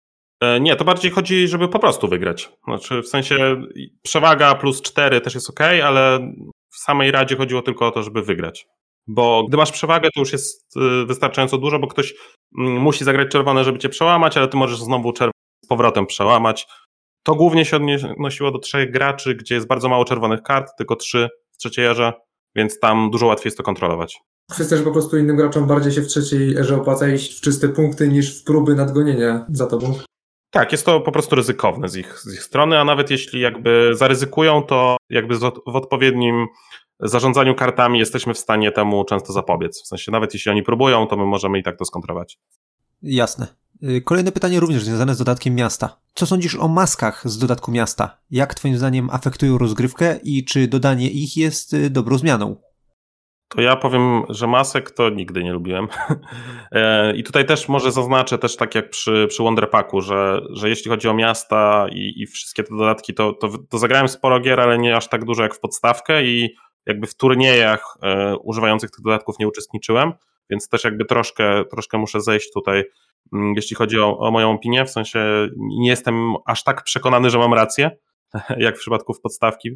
Nie, to bardziej chodzi, żeby po prostu wygrać. Znaczy w sensie przewaga plus cztery też jest okej, okay, ale w samej radzie chodziło tylko o to, żeby wygrać. Bo gdy masz przewagę, to już jest wystarczająco dużo, bo ktoś musi zagrać czerwone, żeby cię przełamać, ale ty możesz znowu czerwone z powrotem przełamać. To głównie się odnosiło do trzech graczy, gdzie jest bardzo mało czerwonych kart, tylko trzy w trzeciej erze, więc tam dużo łatwiej jest to kontrolować. Kwestia, że po prostu innym graczom bardziej się w trzeciej erze opłaca iść w czyste punkty niż w próby nadgonienia za tobą. Tak, jest to po prostu ryzykowne z ich, z ich strony, a nawet jeśli jakby zaryzykują, to jakby w odpowiednim zarządzaniu kartami jesteśmy w stanie temu często zapobiec. W sensie nawet jeśli oni próbują, to my możemy i tak to skontrować. Jasne. Kolejne pytanie również związane z dodatkiem miasta. Co sądzisz o maskach z dodatku miasta? Jak twoim zdaniem afektują rozgrywkę i czy dodanie ich jest dobrą zmianą? To ja powiem, że masek to nigdy nie lubiłem. I tutaj też może zaznaczę, też tak jak przy, przy Wonderpacku, że, że jeśli chodzi o miasta i, i wszystkie te dodatki, to, to, to zagrałem sporo gier, ale nie aż tak dużo jak w podstawkę i jakby w turniejach e, używających tych dodatków nie uczestniczyłem, więc też jakby troszkę, troszkę muszę zejść tutaj, jeśli chodzi o, o moją opinię, w sensie nie jestem aż tak przekonany, że mam rację, jak w przypadku w podstawki.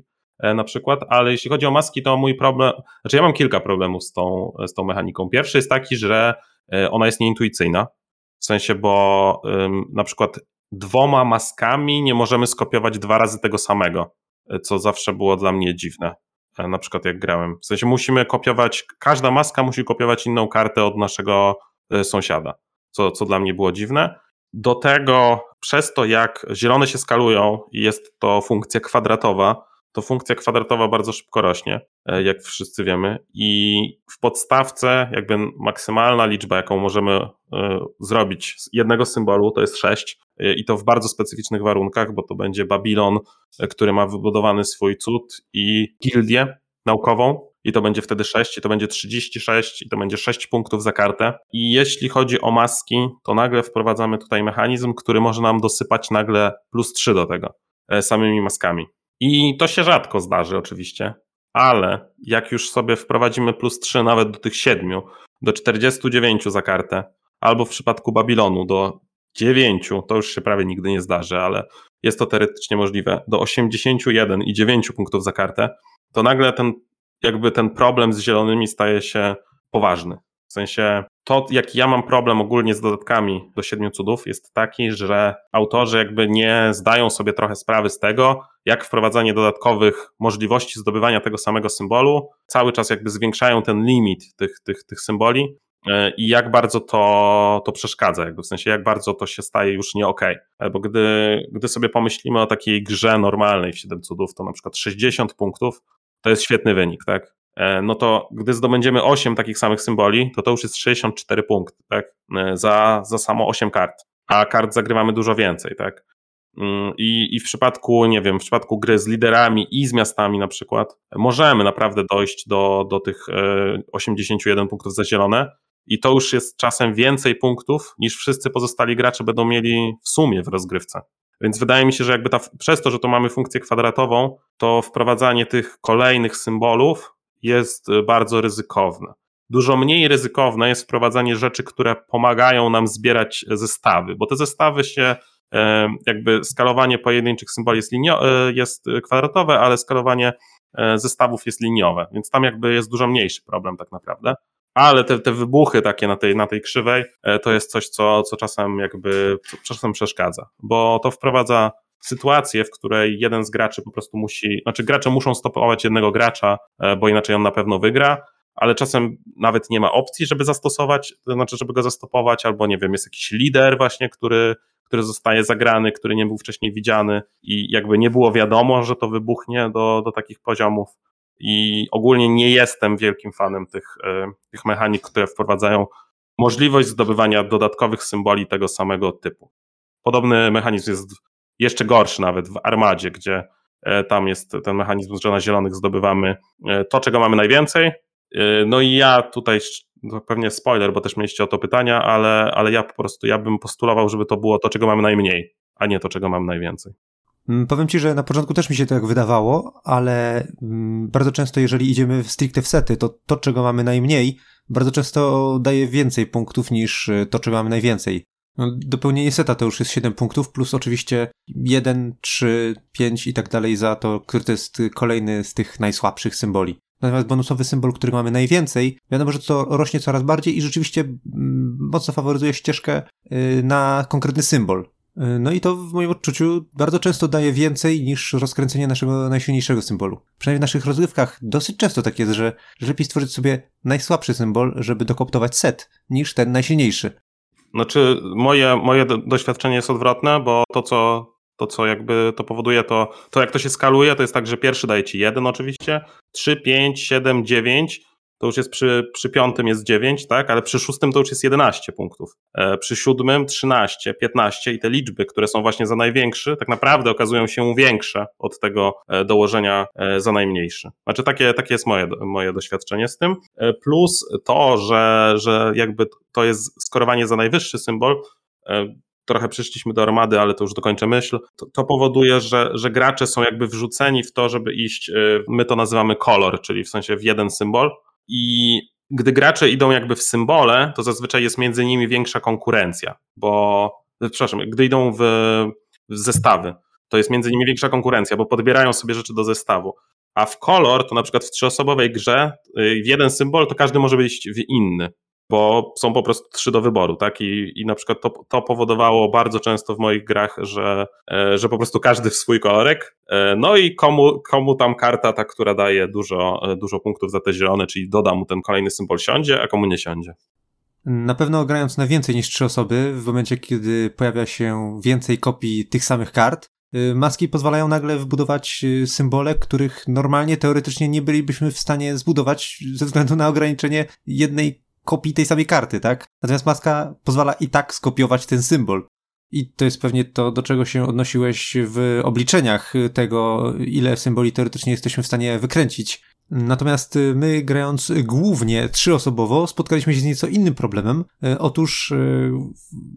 Na przykład, ale jeśli chodzi o maski, to mój problem, znaczy ja mam kilka problemów z tą, z tą mechaniką. Pierwszy jest taki, że ona jest nieintuicyjna, w sensie, bo ym, na przykład dwoma maskami nie możemy skopiować dwa razy tego samego, co zawsze było dla mnie dziwne, na przykład jak grałem. W sensie musimy kopiować, każda maska musi kopiować inną kartę od naszego y, sąsiada, co, co dla mnie było dziwne. Do tego przez to, jak zielone się skalują i jest to funkcja kwadratowa, to funkcja kwadratowa bardzo szybko rośnie, jak wszyscy wiemy, i w podstawce jakby maksymalna liczba, jaką możemy zrobić z jednego symbolu, to jest sześć i to w bardzo specyficznych warunkach, bo to będzie Babylon, który ma wybudowany swój cud i gildię naukową, i to będzie wtedy sześć, i to będzie trzydzieści sześć, i to będzie sześć punktów za kartę. I jeśli chodzi o maski, to nagle wprowadzamy tutaj mechanizm, który może nam dosypać nagle plus trzy do tego samymi maskami. I to się rzadko zdarzy oczywiście, ale jak już sobie wprowadzimy plus trzy nawet do tych siedmiu, do czterdziestu dziewięciu za kartę, albo w przypadku Babilonu do dziewięciu, to już się prawie nigdy nie zdarzy, ale jest to teoretycznie możliwe, do osiemdziesięciu jeden i dziewięciu punktów za kartę, to nagle ten jakby ten problem z zielonymi staje się poważny. W sensie to, jaki ja mam problem ogólnie z dodatkami do Siedmiu Cudów, jest taki, że autorzy jakby nie zdają sobie trochę sprawy z tego, jak wprowadzanie dodatkowych możliwości zdobywania tego samego symbolu cały czas jakby zwiększają ten limit tych, tych, tych symboli i jak bardzo to, to przeszkadza, jakby w sensie jak bardzo to się staje już nie okej. Okay. Bo gdy, gdy sobie pomyślimy o takiej grze normalnej w Siedem Cudów, to na przykład sześćdziesiąt punktów to jest świetny wynik, tak? No to gdy zdobędziemy osiem takich samych symboli, to to już jest sześćdziesiąt cztery punkty, tak? Za, za samo osiem kart, a kart zagrywamy dużo więcej, tak? I, I w przypadku, nie wiem, w przypadku gry z liderami i z miastami na przykład, możemy naprawdę dojść do, do tych osiemdziesięciu jeden punktów za zielone i to już jest czasem więcej punktów niż wszyscy pozostali gracze będą mieli w sumie w rozgrywce. Więc wydaje mi się, że jakby ta, przez to, że to mamy funkcję kwadratową, to wprowadzanie tych kolejnych symbolów jest bardzo ryzykowne. Dużo mniej ryzykowne jest wprowadzanie rzeczy, które pomagają nam zbierać zestawy, bo te zestawy się jakby skalowanie pojedynczych symboli jest, linio, jest kwadratowe, ale skalowanie zestawów jest liniowe, więc tam jakby jest dużo mniejszy problem tak naprawdę. Ale te, te wybuchy takie na tej, na tej krzywej to jest coś, co, co czasem jakby co czasem przeszkadza, bo to wprowadza sytuację, w której jeden z graczy po prostu musi, znaczy gracze muszą stopować jednego gracza, bo inaczej on na pewno wygra, ale czasem nawet nie ma opcji, żeby zastosować, to znaczy żeby go zastopować, albo nie wiem, jest jakiś lider właśnie, który, który zostaje zagrany, który nie był wcześniej widziany i jakby nie było wiadomo, że to wybuchnie do, do takich poziomów. I ogólnie nie jestem wielkim fanem tych, tych mechanik, które wprowadzają możliwość zdobywania dodatkowych symboli tego samego typu. Podobny mechanizm jest jeszcze gorszy nawet w Armadzie, gdzie tam jest ten mechanizm, że na zielonych zdobywamy to, czego mamy najwięcej. No i ja tutaj, to pewnie spoiler, bo też mieliście o to pytania, ale, ale ja po prostu, ja bym postulował, żeby to było to, czego mamy najmniej, a nie to, czego mamy najwięcej. Powiem ci, że na początku też mi się to tak wydawało, ale bardzo często jeżeli idziemy w stricte w sety, to to, czego mamy najmniej, bardzo często daje więcej punktów niż to, czego mamy najwięcej. No, dopełnienie seta to już jest siedem punktów, plus oczywiście jeden, trzy, pięć i tak dalej za to, który to jest kolejny z tych najsłabszych symboli. Natomiast bonusowy symbol, którego mamy najwięcej, wiadomo, że to rośnie coraz bardziej i rzeczywiście mocno faworyzuje ścieżkę na konkretny symbol. No i to w moim odczuciu bardzo często daje więcej niż rozkręcenie naszego najsilniejszego symbolu. Przynajmniej w naszych rozgrywkach dosyć często tak jest, że lepiej stworzyć sobie najsłabszy symbol, żeby dokoptować set, niż ten najsilniejszy. Znaczy moje, moje doświadczenie jest odwrotne, bo to co, to, co jakby to powoduje, to, to jak to się skaluje, to jest tak, że pierwszy daje ci jeden oczywiście, trzy, pięć, siedem, dziewięć, to już jest przy, przy piątym jest dziewięć, tak, ale przy szóstym to już jest jedenaście punktów, e, przy siódmym trzynaście, piętnaście i te liczby, które są właśnie za największy, tak naprawdę okazują się większe od tego e, dołożenia e, za najmniejszy. Znaczy takie, takie jest moje, moje doświadczenie z tym, e, plus to, że, że jakby to jest skorowanie za najwyższy symbol, e, trochę przyszliśmy do Armady, ale to już dokończę myśl, to, to powoduje, że, że gracze są jakby wrzuceni w to, żeby iść, e, my to nazywamy kolor, czyli w sensie w jeden symbol, i gdy gracze idą jakby w symbole, to zazwyczaj jest między nimi większa konkurencja, bo, przepraszam, gdy idą w, w zestawy, to jest między nimi większa konkurencja, bo podbierają sobie rzeczy do zestawu, a w kolor to na przykład w trzyosobowej grze w jeden symbol to każdy może iść w inny, bo są po prostu trzy do wyboru, tak? I, i na przykład to, to powodowało bardzo często w moich grach, że, że po prostu każdy w swój kolorek, no i komu, komu tam karta ta, która daje dużo, dużo punktów za te zielone, czyli doda mu ten kolejny symbol, siądzie, a komu nie siądzie. Na pewno grając na więcej niż trzy osoby, w momencie kiedy pojawia się więcej kopii tych samych kart, Maski pozwalają nagle wbudować symbole, których normalnie teoretycznie nie bylibyśmy w stanie zbudować ze względu na ograniczenie jednej kopii tej samej karty, tak? Natomiast maska pozwala i tak skopiować ten symbol. I to jest pewnie to, do czego się odnosiłeś w obliczeniach tego, ile symboli teoretycznie jesteśmy w stanie wykręcić. Natomiast my, grając głównie trzyosobowo, spotkaliśmy się z nieco innym problemem. Otóż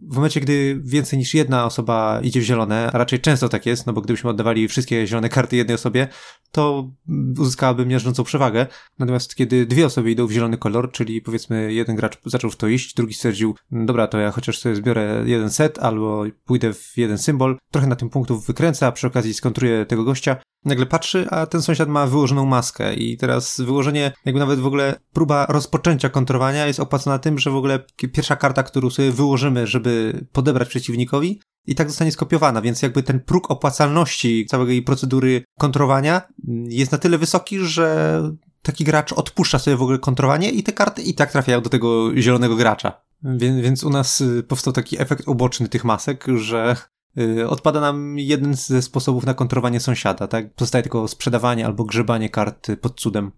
w momencie, gdy więcej niż jedna osoba idzie w zielone, a raczej często tak jest, no bo gdybyśmy oddawali wszystkie zielone karty jednej osobie, to uzyskałaby miażdżącą przewagę. Natomiast kiedy dwie osoby idą w zielony kolor, czyli powiedzmy jeden gracz zaczął w to iść, drugi stwierdził, dobra, to ja chociaż sobie zbiorę jeden set albo pójdę w jeden symbol, trochę na tym punktów wykręcę, a przy okazji skontruję tego gościa. Nagle patrzy, a ten sąsiad ma wyłożoną maskę i teraz wyłożenie, jakby nawet w ogóle próba rozpoczęcia kontrowania jest opłacona tym, że w ogóle pierwsza karta, którą sobie wyłożymy, żeby podebrać przeciwnikowi, i tak zostanie skopiowana, więc jakby ten próg opłacalności całej procedury kontrowania jest na tyle wysoki, że taki gracz odpuszcza sobie w ogóle kontrowanie i te karty i tak trafiają do tego zielonego gracza. Więc, więc u nas powstał taki efekt uboczny tych masek, że odpada nam jeden ze sposobów na kontrowanie sąsiada, tak? Pozostaje tylko sprzedawanie albo grzebanie kart pod cudem.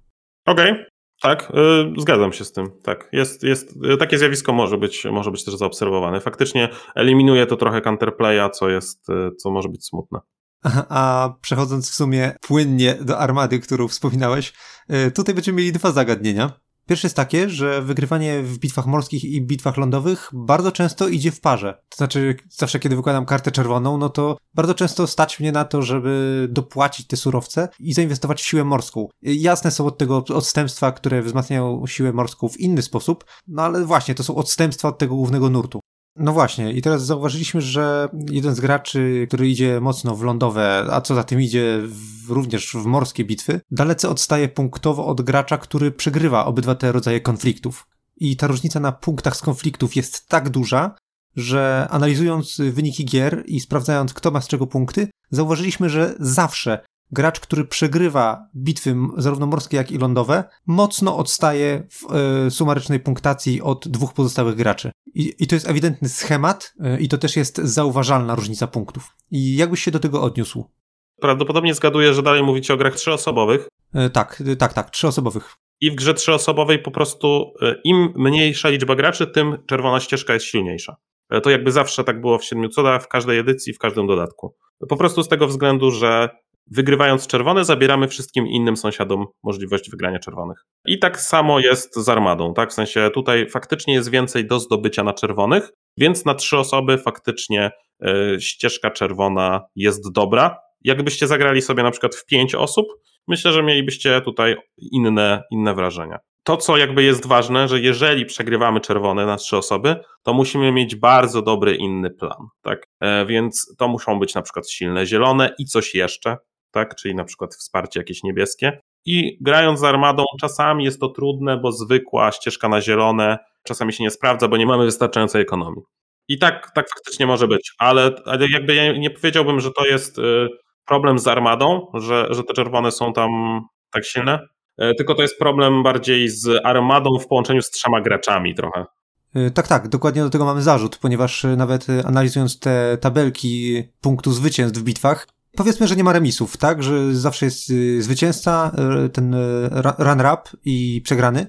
Okej, okay. tak, yy, zgadzam się z tym, tak. Jest, jest, takie zjawisko może być, może być też zaobserwowane. Faktycznie eliminuje to trochę counterplaya, co jest, co może być smutne. A, a przechodząc w sumie płynnie do armady, którą wspominałeś, yy, tutaj będziemy mieli dwa zagadnienia. Pierwsze jest takie, że wygrywanie w bitwach morskich i bitwach lądowych bardzo często idzie w parze. To znaczy, zawsze kiedy wykładam kartę czerwoną, no to bardzo często stać mnie na to, żeby dopłacić te surowce i zainwestować w siłę morską. Jasne są od tego odstępstwa, które wzmacniają siłę morską w inny sposób, no ale właśnie, to są odstępstwa od tego głównego nurtu. No właśnie, i teraz zauważyliśmy, że jeden z graczy, który idzie mocno w lądowe, a co za tym idzie w, również w morskie bitwy, dalece odstaje punktowo od gracza, który przegrywa obydwa te rodzaje konfliktów. I ta różnica na punktach z konfliktów jest tak duża, że analizując wyniki gier i sprawdzając, kto ma z czego punkty, zauważyliśmy, że zawsze gracz, który przegrywa bitwy zarówno morskie, jak i lądowe, mocno odstaje w y, sumarycznej punktacji od dwóch pozostałych graczy. I, i to jest ewidentny schemat y, i to też jest zauważalna różnica punktów. I jak byś się do tego odniósł? Prawdopodobnie zgaduję, że dalej mówicie o grach trzyosobowych. Y, tak, y, tak, tak, trzyosobowych. I w grze trzyosobowej po prostu y, im mniejsza liczba graczy, tym czerwona ścieżka jest silniejsza. To jakby zawsze tak było w Siedmiu Cudach, w każdej edycji, w każdym dodatku. Po prostu z tego względu, że wygrywając czerwone, zabieramy wszystkim innym sąsiadom możliwość wygrania czerwonych. I tak samo jest z armadą, tak? W sensie tutaj faktycznie jest więcej do zdobycia na czerwonych, więc na trzy osoby faktycznie y, ścieżka czerwona jest dobra. Jakbyście zagrali sobie na przykład w pięć osób, myślę, że mielibyście tutaj inne, inne wrażenia. To, co jakby jest ważne, że jeżeli przegrywamy czerwone na trzy osoby, to musimy mieć bardzo dobry inny plan, tak? E, więc to muszą być na przykład silne zielone i coś jeszcze, tak? Czyli na przykład wsparcie jakieś niebieskie. I grając z armadą czasami jest to trudne, bo zwykła ścieżka na zielone czasami się nie sprawdza, bo nie mamy wystarczającej ekonomii. I tak, tak faktycznie może być, ale, ale jakby ja nie powiedziałbym, że to jest problem z armadą, że, że te czerwone są tam tak silne, tylko to jest problem bardziej z armadą w połączeniu z trzema graczami trochę. Tak, tak, dokładnie do tego mamy zarzut, ponieważ nawet analizując te tabelki punktu zwycięstw w bitwach, powiedzmy, że nie ma remisów, tak? Że zawsze jest y, zwycięzca, y, ten y, run-up i przegrany.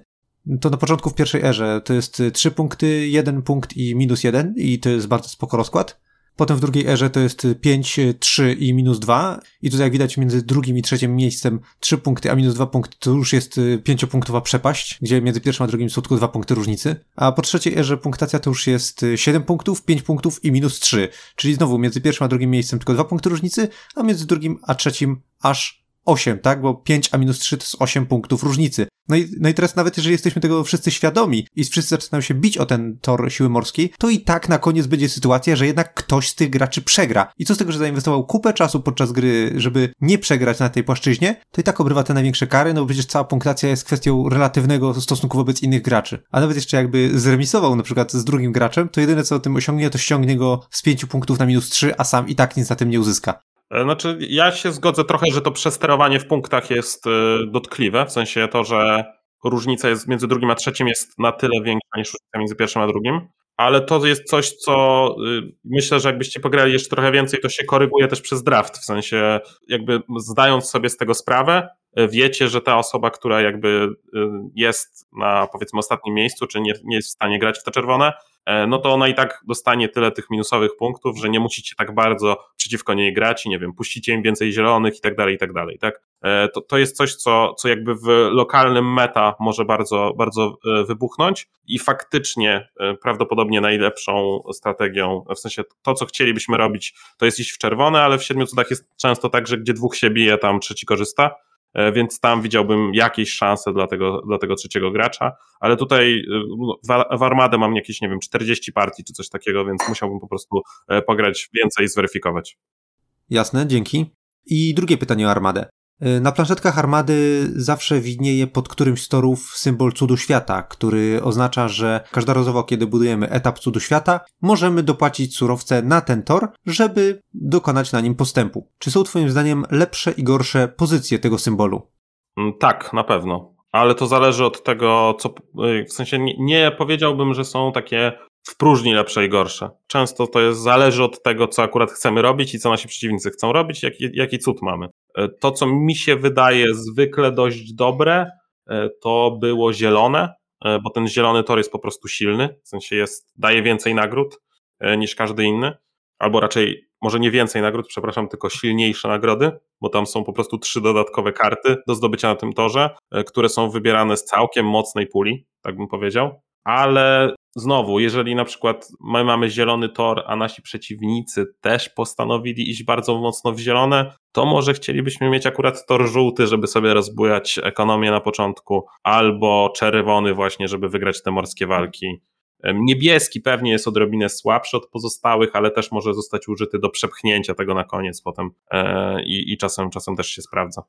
To na początku w pierwszej erze to jest trzy punkty, jeden punkt i minus jeden i to jest bardzo spoko rozkład. Potem w drugiej erze to jest pięć, trzy i minus dwa i tutaj jak widać między drugim i trzecim miejscem trzy punkty, a minus dwa punkty to już jest pięciopunktowa przepaść, gdzie między pierwszym a drugim są tylko dwa punkty różnicy, a po trzeciej erze punktacja to już jest siedem punktów, pięć punktów i minus trzy, czyli znowu między pierwszym a drugim miejscem tylko dwa punkty różnicy, a między drugim a trzecim aż osiem, tak? Bo pięć a minus trzy to jest osiem punktów różnicy. No i, no i teraz nawet jeżeli jesteśmy tego wszyscy świadomi i wszyscy zaczynają się bić o ten tor siły morskiej, to i tak na koniec będzie sytuacja, że jednak ktoś z tych graczy przegra. I co z tego, że zainwestował kupę czasu podczas gry, żeby nie przegrać na tej płaszczyźnie, to i tak obrywa te największe kary, no bo przecież cała punktacja jest kwestią relatywnego stosunku wobec innych graczy. A nawet jeszcze jakby zremisował na przykład z drugim graczem, to jedyne co o tym osiągnie, to ściągnie go z pięciu punktów na minus trzy, a sam i tak nic na tym nie uzyska. Znaczy, ja się zgodzę trochę, że to przesterowanie w punktach jest y, dotkliwe, w sensie to, że różnica jest między drugim a trzecim jest na tyle większa niż różnica między pierwszym a drugim, ale to jest coś, co myślę, że jakbyście pograli jeszcze trochę więcej, to się koryguje też przez draft, w sensie jakby zdając sobie z tego sprawę, wiecie, że ta osoba, która jakby jest na powiedzmy ostatnim miejscu, czy nie, nie jest w stanie grać w te czerwone, no to ona i tak dostanie tyle tych minusowych punktów, że nie musicie tak bardzo przeciwko niej grać i nie wiem, puścicie im więcej zielonych i tak dalej, i tak dalej, tak? To, to jest coś, co, co jakby w lokalnym meta może bardzo, bardzo wybuchnąć i faktycznie prawdopodobnie najlepszą strategią, w sensie to, co chcielibyśmy robić, to jest iść w czerwone, ale w Siedmiu Cudach jest często tak, że gdzie dwóch się bije, tam trzeci korzysta, więc tam widziałbym jakieś szanse dla tego, dla tego trzeciego gracza, ale tutaj w, w armadę mam jakieś, nie wiem, czterdzieści partii czy coś takiego, więc musiałbym po prostu pograć więcej i zweryfikować. Jasne, dzięki. I drugie pytanie o armadę. Na planszetkach armady zawsze widnieje pod którymś z torów symbol cudu świata, który oznacza, że każdorazowo, kiedy budujemy etap cudu świata, możemy dopłacić surowce na ten tor, żeby dokonać na nim postępu. Czy są twoim zdaniem lepsze i gorsze pozycje tego symbolu? Tak, na pewno. Ale to zależy od tego, co... W sensie nie, nie powiedziałbym, że są takie w próżni lepsze i gorsze. Często to jest, zależy od tego, co akurat chcemy robić i co nasi przeciwnicy chcą robić, jaki, jaki cud mamy. To, co mi się wydaje zwykle dość dobre, to było zielone, bo ten zielony tor jest po prostu silny, w sensie jest, daje więcej nagród niż każdy inny, albo raczej może nie więcej nagród, przepraszam, tylko silniejsze nagrody, bo tam są po prostu trzy dodatkowe karty do zdobycia na tym torze, które są wybierane z całkiem mocnej puli, tak bym powiedział, ale znowu, jeżeli na przykład my mamy zielony tor, a nasi przeciwnicy też postanowili iść bardzo mocno w zielone, to może chcielibyśmy mieć akurat tor żółty, żeby sobie rozbujać ekonomię na początku, albo czerwony właśnie, żeby wygrać te morskie walki. Niebieski pewnie jest odrobinę słabszy od pozostałych, ale też może zostać użyty do przepchnięcia tego na koniec potem i, i czasem, czasem też się sprawdza.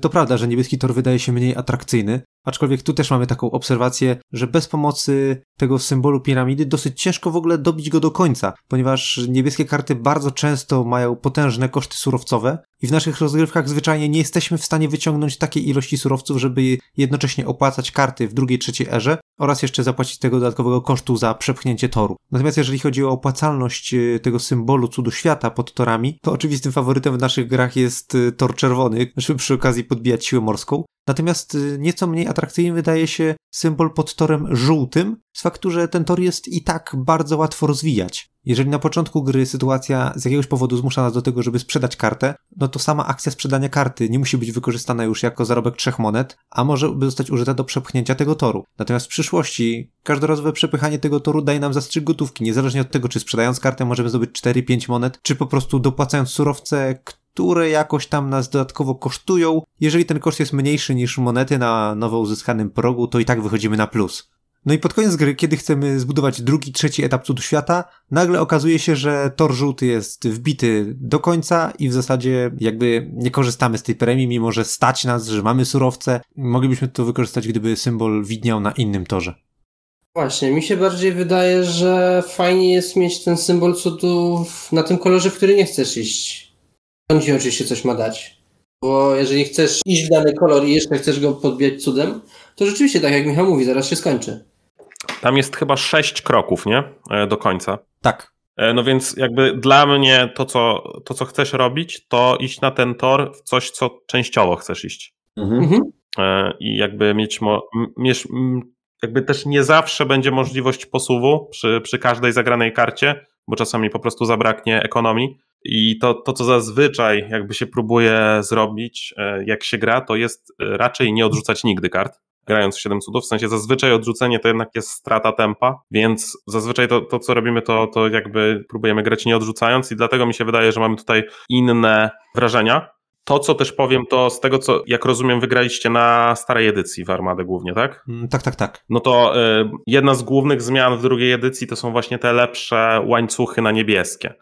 To prawda, że niebieski tor wydaje się mniej atrakcyjny, aczkolwiek tu też mamy taką obserwację, że bez pomocy tego symbolu piramidy dosyć ciężko w ogóle dobić go do końca, ponieważ niebieskie karty bardzo często mają potężne koszty surowcowe i w naszych rozgrywkach zwyczajnie nie jesteśmy w stanie wyciągnąć takiej ilości surowców, żeby jednocześnie opłacać karty w drugiej, trzeciej erze oraz jeszcze zapłacić tego dodatkowego kosztu za przepchnięcie toru. Natomiast jeżeli chodzi o opłacalność tego symbolu cudu świata pod torami, to oczywistym faworytem w naszych grach jest tor czerwony, żeby przy okazji podbijać siłę morską. Natomiast nieco mniej atrakcyjny wydaje się symbol pod torem żółtym, z faktu, że ten tor jest i tak bardzo łatwo rozwijać. Jeżeli na początku gry sytuacja z jakiegoś powodu zmusza nas do tego, żeby sprzedać kartę, no to sama akcja sprzedania karty nie musi być wykorzystana już jako zarobek trzech monet, a może zostać użyta do przepchnięcia tego toru. Natomiast w przyszłości każdorazowe przepychanie tego toru daje nam zastrzyk gotówki, niezależnie od tego, czy sprzedając kartę możemy zdobyć cztery pięć monet, czy po prostu dopłacając surowce, które jakoś tam nas dodatkowo kosztują. Jeżeli ten koszt jest mniejszy niż monety na nowo uzyskanym progu, to i tak wychodzimy na plus. No i pod koniec gry, kiedy chcemy zbudować drugi, trzeci etap cudu świata, nagle okazuje się, że tor żółty jest wbity do końca i w zasadzie jakby nie korzystamy z tej premii, mimo że stać nas, że mamy surowce. Moglibyśmy to wykorzystać, gdyby symbol widniał na innym torze. Właśnie, mi się bardziej wydaje, że fajnie jest mieć ten symbol cudu na tym kolorze, w który nie chcesz iść. On ci oczywiście coś ma dać, bo jeżeli chcesz iść w dany kolor i jeszcze chcesz go podbijać cudem, to rzeczywiście, tak jak Michał mówi, zaraz się skończy. Tam jest chyba sześć kroków, nie? Do końca. Tak. No więc jakby dla mnie to co, to, co chcesz robić, to iść na ten tor w coś, co częściowo chcesz iść. Mhm. I jakby mieć, mieć... Jakby też nie zawsze będzie możliwość posuwu przy, przy każdej zagranej karcie, bo czasami po prostu zabraknie ekonomii. I to, to, co zazwyczaj jakby się próbuje zrobić, jak się gra, to jest raczej nie odrzucać nigdy kart, grając w Siedem Cudów. W sensie zazwyczaj odrzucenie to jednak jest strata tempa, więc zazwyczaj to, to co robimy, to, to jakby próbujemy grać nie odrzucając i dlatego mi się wydaje, że mamy tutaj inne wrażenia. To, co też powiem, to z tego, co jak rozumiem, wygraliście na starej edycji w Armadę głównie, tak? Tak, tak, tak. No to y, jedna z głównych zmian w drugiej edycji to są właśnie te lepsze łańcuchy na niebieskie.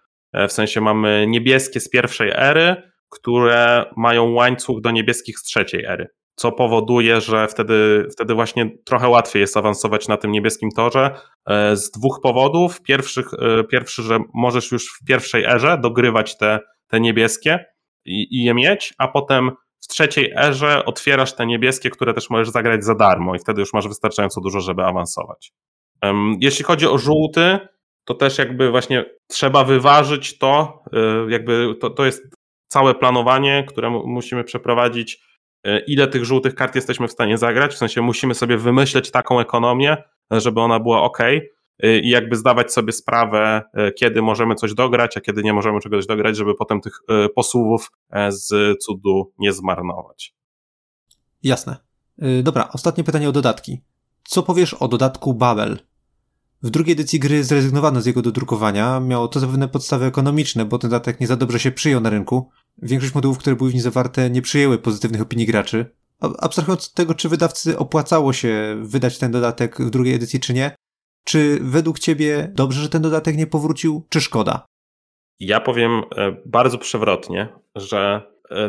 W sensie mamy niebieskie z pierwszej ery, które mają łańcuch do niebieskich z trzeciej ery, co powoduje, że wtedy, wtedy właśnie trochę łatwiej jest awansować na tym niebieskim torze y, z dwóch powodów. Pierwszych, y, pierwszy, że możesz już w pierwszej erze dogrywać te, te niebieskie, i je mieć, a potem w trzeciej erze otwierasz te niebieskie, które też możesz zagrać za darmo i wtedy już masz wystarczająco dużo, żeby awansować. Jeśli chodzi o żółty, to też jakby właśnie trzeba wyważyć to, jakby to, to jest całe planowanie, które musimy przeprowadzić, ile tych żółtych kart jesteśmy w stanie zagrać, w sensie musimy sobie wymyśleć taką ekonomię, żeby ona była ok i jakby zdawać sobie sprawę, kiedy możemy coś dograć, a kiedy nie możemy czegoś dograć, żeby potem tych posuwów z cudu nie zmarnować. Jasne. Dobra, ostatnie pytanie o dodatki. Co powiesz o dodatku Babel? W drugiej edycji gry zrezygnowano z jego dodrukowania. Miało to zapewne podstawy ekonomiczne, bo ten dodatek nie za dobrze się przyjął na rynku. Większość modułów, które były w nim zawarte, nie przyjęły pozytywnych opinii graczy. Abstrahując od tego, czy wydawcy opłacało się wydać ten dodatek w drugiej edycji, czy nie, czy według ciebie dobrze, że ten dodatek nie powrócił, czy szkoda? Ja powiem bardzo przewrotnie, że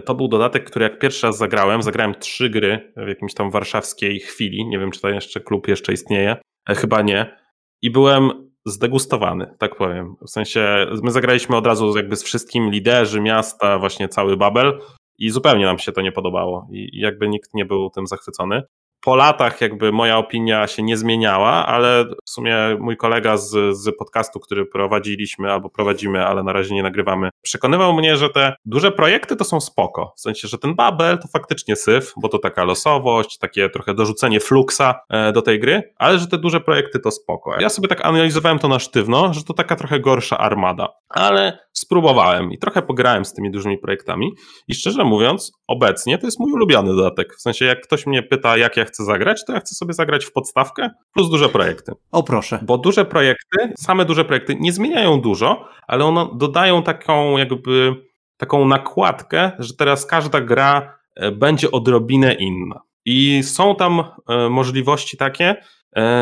to był dodatek, który jak pierwszy raz zagrałem, zagrałem trzy gry w jakimś tam warszawskiej chwili. Nie wiem, czy to jeszcze klub jeszcze istnieje. Chyba nie. I byłem zdegustowany, tak powiem. W sensie my zagraliśmy od razu jakby z wszystkim, liderzy miasta, właśnie cały Babel i zupełnie nam się to nie podobało. I jakby nikt nie był tym zachwycony. Po latach jakby moja opinia się nie zmieniała, ale w sumie mój kolega z, z podcastu, który prowadziliśmy albo prowadzimy, ale na razie nie nagrywamy, przekonywał mnie, że te duże projekty to są spoko. W sensie, że ten Babel to faktycznie syf, bo to taka losowość, takie trochę dorzucenie fluksa do tej gry, ale że te duże projekty to spoko. Ja sobie tak analizowałem to na sztywno, że to taka trochę gorsza armada, ale spróbowałem i trochę pograłem z tymi dużymi projektami i szczerze mówiąc, obecnie to jest mój ulubiony dodatek. W sensie, jak ktoś mnie pyta, jak ja chcę zagrać, to ja chcę sobie zagrać w podstawkę plus duże projekty. O proszę. Bo duże projekty, same duże projekty nie zmieniają dużo, ale one dodają taką jakby taką nakładkę, że teraz każda gra będzie odrobinę inna. I są tam możliwości takie,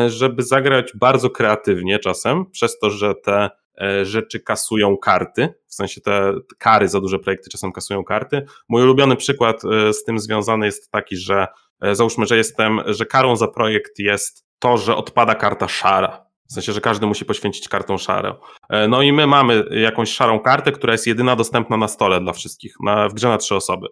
żeby zagrać bardzo kreatywnie czasem, przez to, że te rzeczy kasują karty, w sensie te kary za duże projekty czasem kasują karty. Mój ulubiony przykład z tym związany jest taki, że załóżmy, że jestem, że karą za projekt jest to, że odpada karta szara. W sensie, że każdy musi poświęcić kartą szarą. No i my mamy jakąś szarą kartę, która jest jedyna dostępna na stole dla wszystkich, na, w grze na trzy osoby.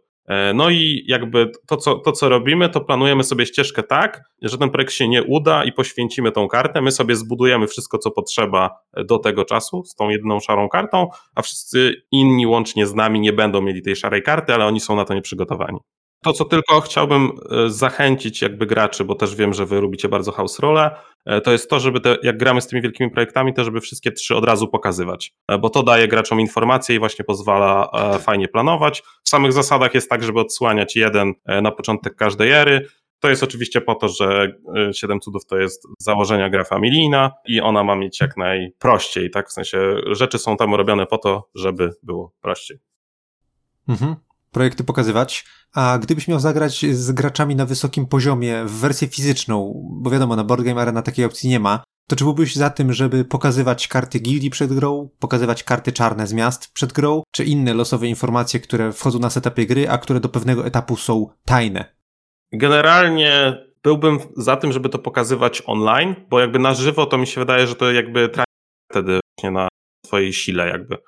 No i jakby to co, to, co robimy, to planujemy sobie ścieżkę tak, że ten projekt się nie uda i poświęcimy tą kartę. My sobie zbudujemy wszystko, co potrzeba do tego czasu z tą jedną szarą kartą, a wszyscy inni łącznie z nami nie będą mieli tej szarej karty, ale oni są na to nieprzygotowani. To, co tylko chciałbym zachęcić jakby graczy, bo też wiem, że wy lubicie bardzo house role, to jest to, żeby te, jak gramy z tymi wielkimi projektami, to żeby wszystkie trzy od razu pokazywać, bo to daje graczom informacje i właśnie pozwala fajnie planować. W samych zasadach jest tak, żeby odsłaniać jeden na początek każdej ery. To jest oczywiście po to, że Siedem Cudów to jest z założenia gra familijna i ona ma mieć jak najprościej, tak? W sensie rzeczy są tam robione po to, żeby było prościej. Mhm. Projekty pokazywać, a gdybyś miał zagrać z graczami na wysokim poziomie w wersję fizyczną, bo wiadomo, na Board Game Arena takiej opcji nie ma, to czy byłbyś za tym, żeby pokazywać karty gildii przed grą, pokazywać karty czarne z miast przed grą, czy inne losowe informacje, które wchodzą na setupy gry, a które do pewnego etapu są tajne? Generalnie byłbym za tym, żeby to pokazywać online, bo jakby na żywo to mi się wydaje, że to jakby traci wtedy właśnie na twojej sile jakby.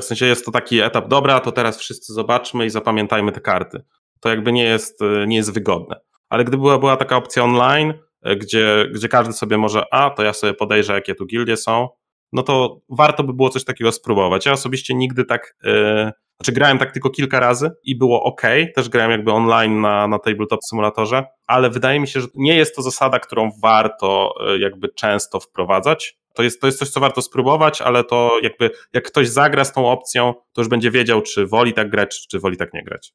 W sensie jest to taki etap, dobra, to teraz wszyscy zobaczmy i zapamiętajmy te karty. To jakby nie jest, nie jest wygodne. Ale gdyby była, była taka opcja online, gdzie, gdzie każdy sobie może, a to ja sobie podejrzę, jakie tu gildie są, no to warto by było coś takiego spróbować. Ja osobiście nigdy tak, yy, znaczy grałem tak tylko kilka razy i było ok, też grałem jakby online na, na tabletop symulatorze, ale wydaje mi się, że nie jest to zasada, którą warto yy, jakby często wprowadzać. To jest, to jest coś, co warto spróbować, ale to jakby jak ktoś zagra z tą opcją, to już będzie wiedział, czy woli tak grać, czy woli tak nie grać.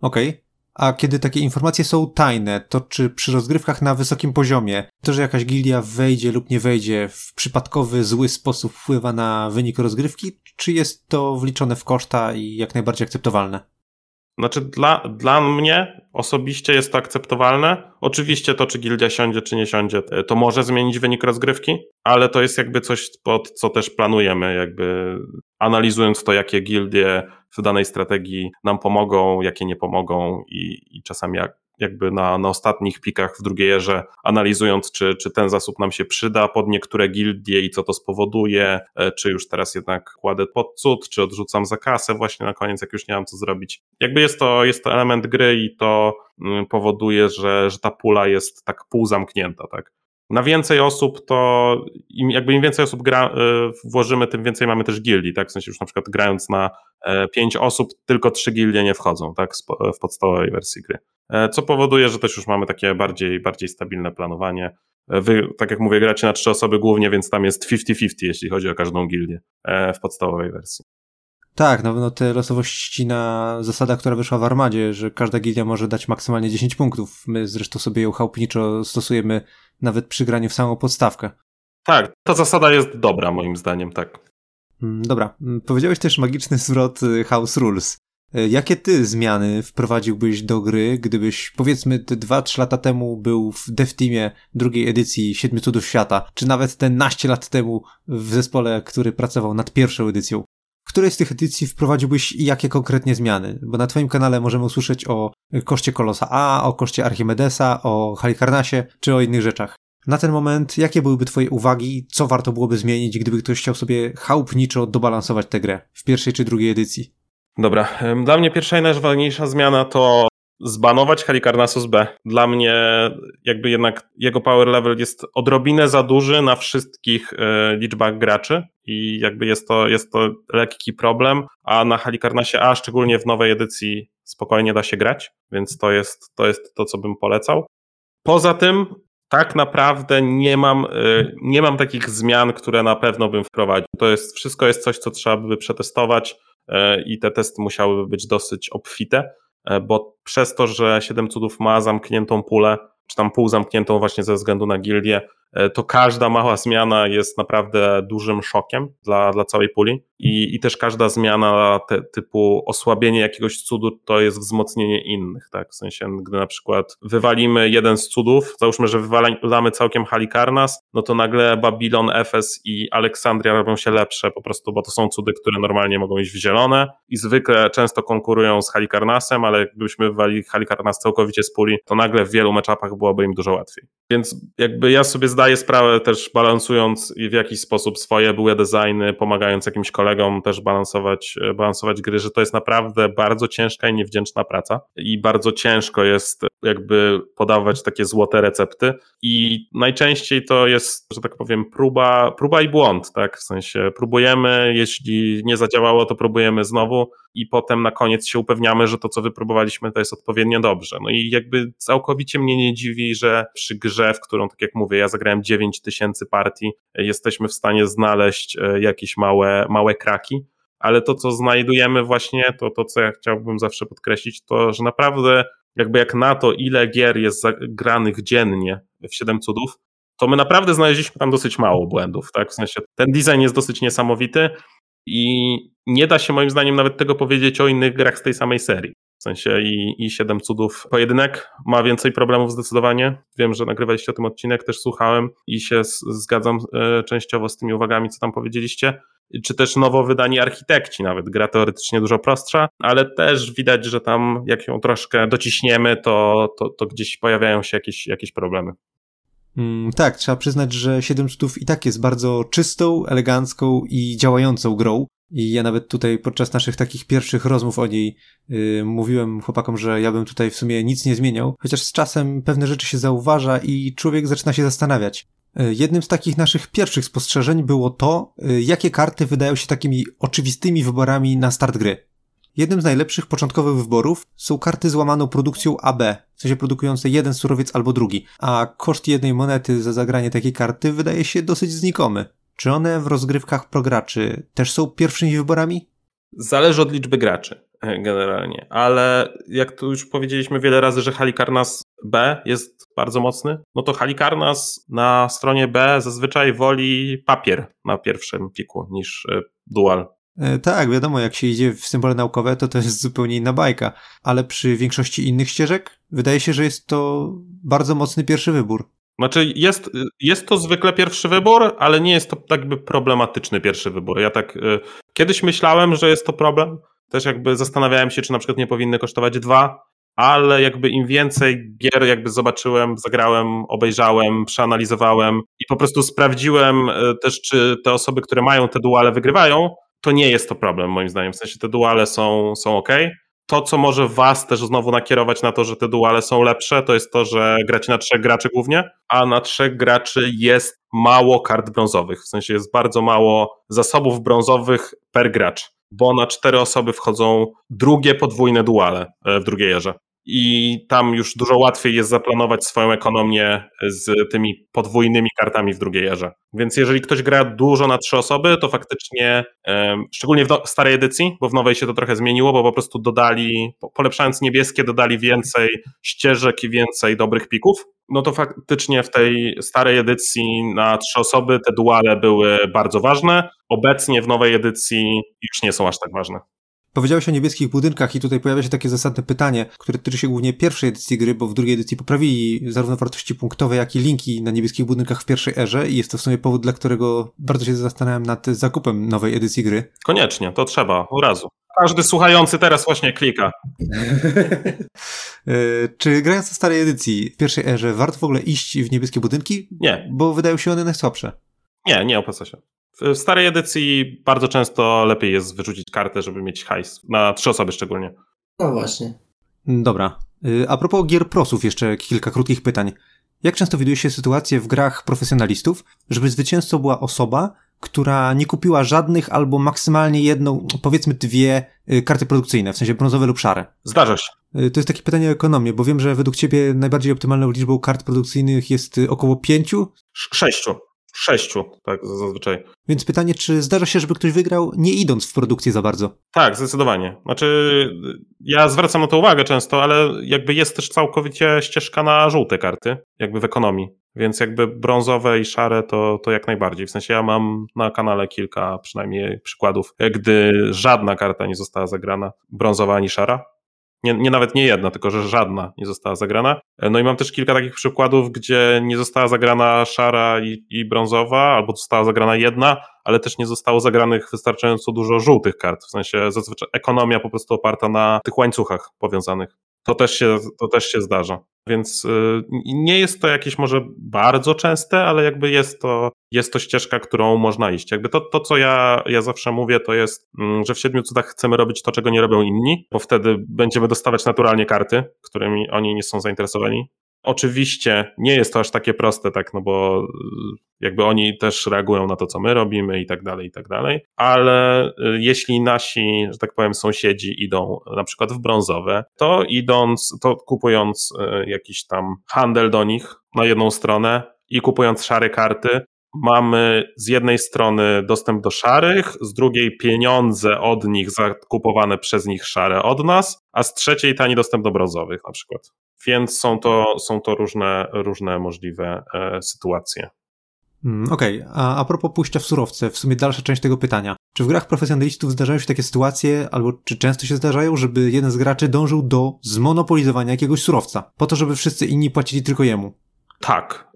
Okej. Okay. A kiedy takie informacje są tajne, to czy przy rozgrywkach na wysokim poziomie to, że jakaś gildia wejdzie lub nie wejdzie w przypadkowy, zły sposób wpływa na wynik rozgrywki, czy jest to wliczone w koszta i jak najbardziej akceptowalne? Znaczy dla, dla mnie osobiście jest to akceptowalne. Oczywiście to, czy gildia siądzie, czy nie siądzie, to może zmienić wynik rozgrywki, ale to jest jakby coś, pod co też planujemy, jakby analizując to, jakie gildie w danej strategii nam pomogą, jakie nie pomogą i, i czasami jak, jakby na, na ostatnich pikach w drugiej erze analizując, czy, czy ten zasób nam się przyda pod niektóre gildie i co to spowoduje, czy już teraz jednak kładę pod cud, czy odrzucam za kasę właśnie na koniec, jak już nie mam co zrobić. Jakby jest to, jest to element gry i to powoduje, że, że ta pula jest tak półzamknięta, tak? na więcej osób, to im, jakby im więcej osób gra, włożymy, tym więcej mamy też gildii, tak? W sensie już na przykład grając na pięć osób, tylko trzy gildie nie wchodzą, tak? W podstawowej wersji gry. Co powoduje, że też już mamy takie bardziej, bardziej stabilne planowanie. Wy, tak jak mówię, gracie na trzy osoby głównie, więc tam jest fifty fifty, jeśli chodzi o każdą gildię w podstawowej wersji. Tak, no, no te losowości na zasada, która wyszła w Armadzie, że każda gildia może dać maksymalnie dziesięć punktów. My zresztą sobie ją chałupniczo stosujemy nawet przy graniu w samą podstawkę. Tak, ta zasada jest dobra moim zdaniem, tak. Dobra, powiedziałeś też magiczny zwrot House Rules. Jakie ty zmiany wprowadziłbyś do gry, gdybyś powiedzmy dwa trzy lata temu był w dev teamie drugiej edycji Siedmiu Cudów Świata, czy nawet ten naście lat temu w zespole, który pracował nad pierwszą edycją? W której z tych edycji wprowadziłbyś i jakie konkretnie zmiany? Bo na twoim kanale możemy usłyszeć o koszcie Kolosa A, o koszcie Archimedesa, o Halikarnasie, czy o innych rzeczach. Na ten moment jakie byłyby twoje uwagi, co warto byłoby zmienić, gdyby ktoś chciał sobie chałupniczo dobalansować tę grę w pierwszej czy drugiej edycji? Dobra, dla mnie pierwsza i najważniejsza zmiana to zbanować Halikarnasus B. Dla mnie jakby jednak jego power level jest odrobinę za duży na wszystkich y, liczbach graczy i jakby jest to, jest to lekki problem, a na Halikarnasie A, szczególnie w nowej edycji, spokojnie da się grać, więc to jest to, jest to co bym polecał. Poza tym tak naprawdę nie mam, y, nie mam takich zmian, które na pewno bym wprowadził. To jest, wszystko jest coś, co trzeba by przetestować y, i te testy musiałyby być dosyć obfite, bo przez to, że Siedem Cudów ma zamkniętą pulę, czy tam pół zamkniętą właśnie ze względu na gildię, to każda mała zmiana jest naprawdę dużym szokiem dla, dla całej puli i, i też każda zmiana te, typu osłabienie jakiegoś cudu to jest wzmocnienie innych, tak? W sensie, gdy na przykład wywalimy jeden z cudów, załóżmy, że wywalamy całkiem Halikarnas, no to nagle Babylon, Efes i Aleksandria robią się lepsze po prostu, bo to są cudy, które normalnie mogą iść w zielone i zwykle często konkurują z Halikarnasem, ale gdybyśmy wywali Halikarnas całkowicie z puli, to nagle w wielu meczapach byłoby im dużo łatwiej. Więc jakby ja sobie zdaję sprawę też balansując w jakiś sposób swoje były designy, pomagając jakimś kolegom też balansować, balansować gry, że to jest naprawdę bardzo ciężka i niewdzięczna praca i bardzo ciężko jest jakby podawać takie złote recepty i najczęściej to jest, że tak powiem, próba, próba i błąd, tak? W sensie próbujemy, jeśli nie zadziałało, to próbujemy znowu i potem na koniec się upewniamy, że to, co wypróbowaliśmy, to jest odpowiednio dobrze. No i jakby całkowicie mnie nie dziwi, że przy grze, w którą, tak jak mówię, ja zagrałem dziewięć tysięcy partii, jesteśmy w stanie znaleźć jakieś małe, małe kraki, ale to, co znajdujemy właśnie, to, to co ja chciałbym zawsze podkreślić, to, że naprawdę jakby jak na to, ile gier jest granych dziennie w Siedem Cudów, to my naprawdę znaleźliśmy tam dosyć mało błędów, tak? W sensie ten design jest dosyć niesamowity i nie da się moim zdaniem nawet tego powiedzieć o innych grach z tej samej serii. W sensie i, i Siedem Cudów Pojedynek ma więcej problemów zdecydowanie. Wiem, że nagrywaliście o tym odcinek, też słuchałem i się z, zgadzam y, częściowo z tymi uwagami, co tam powiedzieliście. Czy też nowo wydanie Architekci nawet. Gra teoretycznie dużo prostsza, ale też widać, że tam jak ją troszkę dociśniemy, to, to, to gdzieś pojawiają się jakieś, jakieś problemy. Mm, tak, trzeba przyznać, że Siedem Cudów i tak jest bardzo czystą, elegancką i działającą grą. I ja nawet tutaj podczas naszych takich pierwszych rozmów o niej yy, mówiłem chłopakom, że ja bym tutaj w sumie nic nie zmieniał, chociaż z czasem pewne rzeczy się zauważa i człowiek zaczyna się zastanawiać. Yy, jednym z takich naszych pierwszych spostrzeżeń było to, yy, jakie karty wydają się takimi oczywistymi wyborami na start gry. Jednym z najlepszych początkowych wyborów są karty z łamaną produkcją A B, w sensie produkujące jeden surowiec albo drugi, a koszt jednej monety za zagranie takiej karty wydaje się dosyć znikomy. Czy one w rozgrywkach prograczy też są pierwszymi wyborami? Zależy od liczby graczy generalnie, ale jak tu już powiedzieliśmy wiele razy, że Halikarnas B jest bardzo mocny, no to Halikarnas na stronie B zazwyczaj woli papier na pierwszym piku niż dual. Tak, wiadomo, jak się idzie w symbole naukowe, to to jest zupełnie inna bajka, ale przy większości innych ścieżek wydaje się, że jest to bardzo mocny pierwszy wybór. Znaczy jest, jest to zwykle pierwszy wybór, ale nie jest to jakby problematyczny pierwszy wybór. Ja tak y, kiedyś myślałem, że jest to problem, też jakby zastanawiałem się, czy na przykład nie powinny kosztować dwa, ale jakby im więcej gier jakby zobaczyłem, zagrałem, obejrzałem, przeanalizowałem i po prostu sprawdziłem y, też, czy te osoby, które mają te duale wygrywają, to nie jest to problem moim zdaniem. W sensie te duale są, są okej. to, co może was też znowu nakierować na to, że te duale są lepsze, to jest to, że gracie na trzech graczy głównie, a na trzech graczy jest mało kart brązowych, w sensie jest bardzo mało zasobów brązowych per gracz, bo na cztery osoby wchodzą drugie podwójne duale w drugiej erze. I tam już dużo łatwiej jest zaplanować swoją ekonomię z tymi podwójnymi kartami w drugiej erze. Więc jeżeli ktoś gra dużo na trzy osoby, to faktycznie, szczególnie w starej edycji, bo w nowej się to trochę zmieniło, bo po prostu dodali, polepszając niebieskie, dodali więcej ścieżek i więcej dobrych pików, no to faktycznie w tej starej edycji na trzy osoby te duale były bardzo ważne. Obecnie w nowej edycji już nie są aż tak ważne. Powiedziałeś o niebieskich budynkach i tutaj pojawia się takie zasadne pytanie, które tyczy się głównie pierwszej edycji gry, bo w drugiej edycji poprawili zarówno wartości punktowe, jak i linki na niebieskich budynkach w pierwszej erze i jest to w sumie powód, dla którego bardzo się zastanawiam nad zakupem nowej edycji gry. Koniecznie, to trzeba, od razu. Każdy słuchający teraz właśnie klika. Czy grając w starej edycji w pierwszej erze warto w ogóle iść w niebieskie budynki? Nie. Bo wydają się one najsłabsze. Nie, nie opłaca się. W starej edycji bardzo często lepiej jest wyrzucić kartę, żeby mieć hajs. Na trzy osoby szczególnie. No właśnie. Dobra. A propos gier prosów jeszcze kilka krótkich pytań. Jak często widuje się sytuację w grach profesjonalistów, żeby zwycięzcą była osoba, która nie kupiła żadnych albo maksymalnie jedną, powiedzmy dwie karty produkcyjne, w sensie brązowe lub szare? Zdarza się. To jest takie pytanie o ekonomię, bo wiem, że według ciebie najbardziej optymalną liczbą kart produkcyjnych jest około pięciu? Sześciu. Sześciu, tak zazwyczaj. Więc pytanie, czy zdarza się, żeby ktoś wygrał, nie idąc w produkcję za bardzo? Tak, zdecydowanie. Znaczy, ja zwracam na to uwagę często, ale jakby jest też całkowicie ścieżka na żółte karty, jakby w ekonomii. Więc jakby brązowe i szare to, to jak najbardziej. W sensie ja mam na kanale kilka przynajmniej przykładów, gdy żadna karta nie została zagrana, brązowa ani szara. Nie, nie nawet nie jedna, tylko że żadna nie została zagrana. No i mam też kilka takich przykładów, gdzie nie została zagrana szara i, i brązowa, albo została zagrana jedna, ale też nie zostało zagranych wystarczająco dużo żółtych kart. W sensie zazwyczaj ekonomia po prostu oparta na tych łańcuchach powiązanych. To też się, to też się zdarza. Więc yy, nie jest to jakieś może bardzo częste, ale jakby jest to, jest to ścieżka, którą można iść. Jakby to, to co ja, ja zawsze mówię, to jest, mm, że w Siedmiu Cudach chcemy robić to, czego nie robią inni, bo wtedy będziemy dostawać naturalnie karty, którymi oni nie są zainteresowani. Oczywiście nie jest to aż takie proste, tak, no bo jakby oni też reagują na to, co my robimy i tak dalej, i tak dalej, ale jeśli nasi, że tak powiem, sąsiedzi idą na przykład w brązowe, to idąc, to kupując jakiś tam handel do nich na jedną stronę i kupując szare karty, mamy z jednej strony dostęp do szarych, z drugiej pieniądze od nich zakupowane przez nich szare od nas, a z trzeciej tani dostęp do brązowych na przykład. Więc są to, są to różne, różne możliwe e, sytuacje. Mm, Okej, okay. a, a propos pójścia w surowce, w sumie dalsza część tego pytania. Czy w grach profesjonalistów zdarzają się takie sytuacje, albo czy często się zdarzają, żeby jeden z graczy dążył do zmonopolizowania jakiegoś surowca, po to, żeby wszyscy inni płacili tylko jemu? Tak.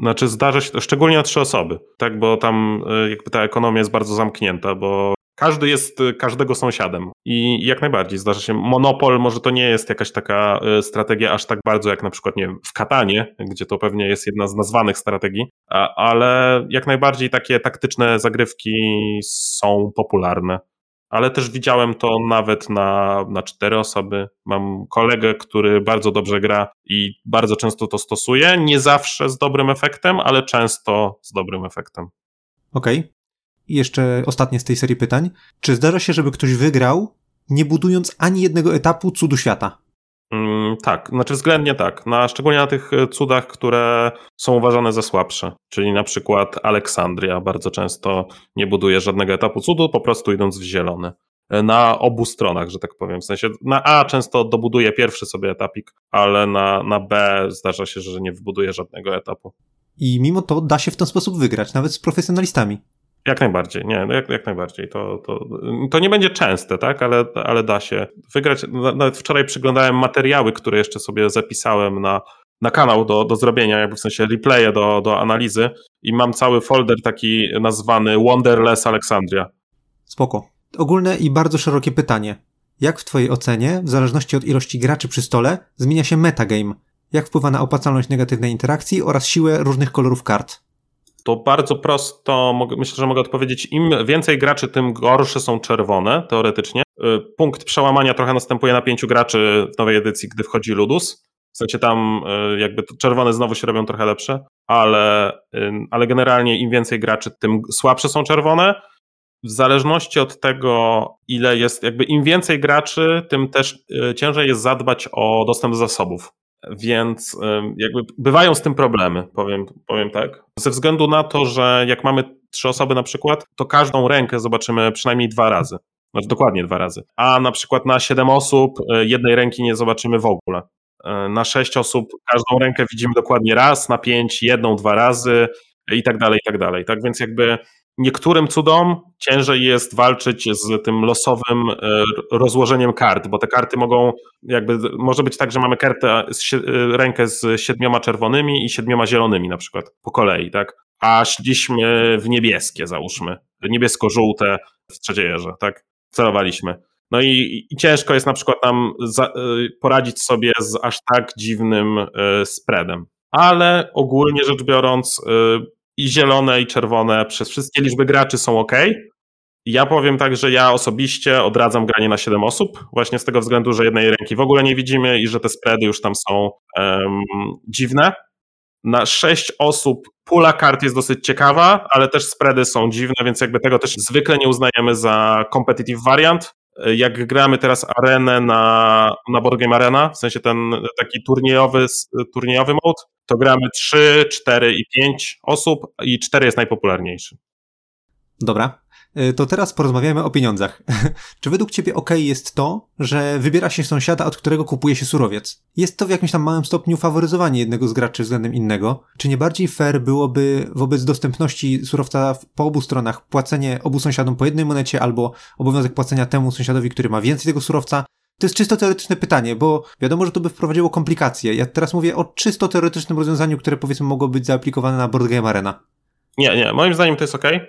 Znaczy zdarza się to szczególnie na trzy osoby, tak, bo tam jakby ta ekonomia jest bardzo zamknięta, bo każdy jest każdego sąsiadem i jak najbardziej zdarza się monopol, może to nie jest jakaś taka strategia aż tak bardzo jak na przykład, nie wiem, w Katanie, gdzie to pewnie jest jedna z nazwanych strategii, ale jak najbardziej takie taktyczne zagrywki są popularne. Ale też widziałem to nawet na, na cztery osoby. Mam kolegę, który bardzo dobrze gra i bardzo często to stosuje. Nie zawsze z dobrym efektem, ale często z dobrym efektem. Okej. Okay. I jeszcze ostatnie z tej serii pytań. Czy zdarza się, żeby ktoś wygrał, nie budując ani jednego etapu cudu świata? Mm, tak, znaczy względnie tak. Na, szczególnie na tych cudach, które są uważane za słabsze. Czyli na przykład Aleksandria bardzo często nie buduje żadnego etapu cudu, po prostu idąc w zielony. Na obu stronach, że tak powiem. W sensie na A często dobuduje pierwszy sobie etapik, ale na, na B zdarza się, że nie wybuduje żadnego etapu. I mimo to da się w ten sposób wygrać, nawet z profesjonalistami. Jak najbardziej, nie, jak, jak najbardziej. To, to, to nie będzie częste, tak, ale, ale da się wygrać. Nawet wczoraj przyglądałem materiały, które jeszcze sobie zapisałem na, na kanał do, do zrobienia, jakby w sensie replaye do, do analizy i mam cały folder taki nazwany Wonderless Aleksandria. Spoko. Ogólne i bardzo szerokie pytanie. Jak w twojej ocenie, w zależności od ilości graczy przy stole, zmienia się metagame? Jak wpływa na opłacalność negatywnej interakcji oraz siłę różnych kolorów kart? To bardzo prosto, myślę, że mogę odpowiedzieć, im więcej graczy, tym gorsze są czerwone, teoretycznie, punkt przełamania trochę następuje na pięciu graczy w nowej edycji, gdy wchodzi Ludus. W sensie tam jakby czerwone znowu się robią trochę lepsze, ale, ale generalnie im więcej graczy, tym słabsze są czerwone. W zależności od tego, ile jest, jakby im więcej graczy, tym też ciężej jest zadbać o dostęp do zasobów. Więc jakby bywają z tym problemy, powiem, powiem tak. Ze względu na to, że jak mamy trzy osoby na przykład, to każdą rękę zobaczymy przynajmniej dwa razy. Znaczy dokładnie dwa razy. A na przykład na siedem osób jednej ręki nie zobaczymy w ogóle. Na sześć osób każdą rękę widzimy dokładnie raz, na pięć jedną, dwa razy i tak dalej, i tak dalej. Tak więc jakby niektórym cudom ciężej jest walczyć z tym losowym rozłożeniem kart, bo te karty mogą jakby, może być tak, że mamy kartę, rękę z siedmioma czerwonymi i siedmioma zielonymi na przykład po kolei, tak? A szliśmy w niebieskie, załóżmy, niebiesko-żółte w trzeciejerze, tak? Celowaliśmy. No i, i ciężko jest na przykład nam za, poradzić sobie z aż tak dziwnym spreadem, ale ogólnie rzecz biorąc i zielone i czerwone przez wszystkie liczby graczy są ok. Ja powiem tak, że ja osobiście odradzam granie na siedem osób, właśnie z tego względu, że jednej ręki w ogóle nie widzimy i że te spready już tam są um, dziwne. Na sześć osób pula kart jest dosyć ciekawa, ale też spready są dziwne, więc jakby tego też zwykle nie uznajemy za competitive variant. Jak gramy teraz arenę na, na Board Game Arena, w sensie ten taki turniejowy, turniejowy mode, to gramy trzy, cztery i pięć osób i cztery jest najpopularniejszy. Dobra, to teraz porozmawiamy o pieniądzach. Czy według ciebie okej jest to, że wybiera się sąsiada, od którego kupuje się surowiec? Jest to w jakimś tam małym stopniu faworyzowanie jednego z graczy względem innego? Czy nie bardziej fair byłoby wobec dostępności surowca po obu stronach płacenie obu sąsiadom po jednej monecie albo obowiązek płacenia temu sąsiadowi, który ma więcej tego surowca? To jest czysto teoretyczne pytanie, bo wiadomo, że to by wprowadziło komplikacje. Ja teraz mówię o czysto teoretycznym rozwiązaniu, które powiedzmy mogło być zaaplikowane na Board Game Arena. Nie, nie, moim zdaniem to jest okej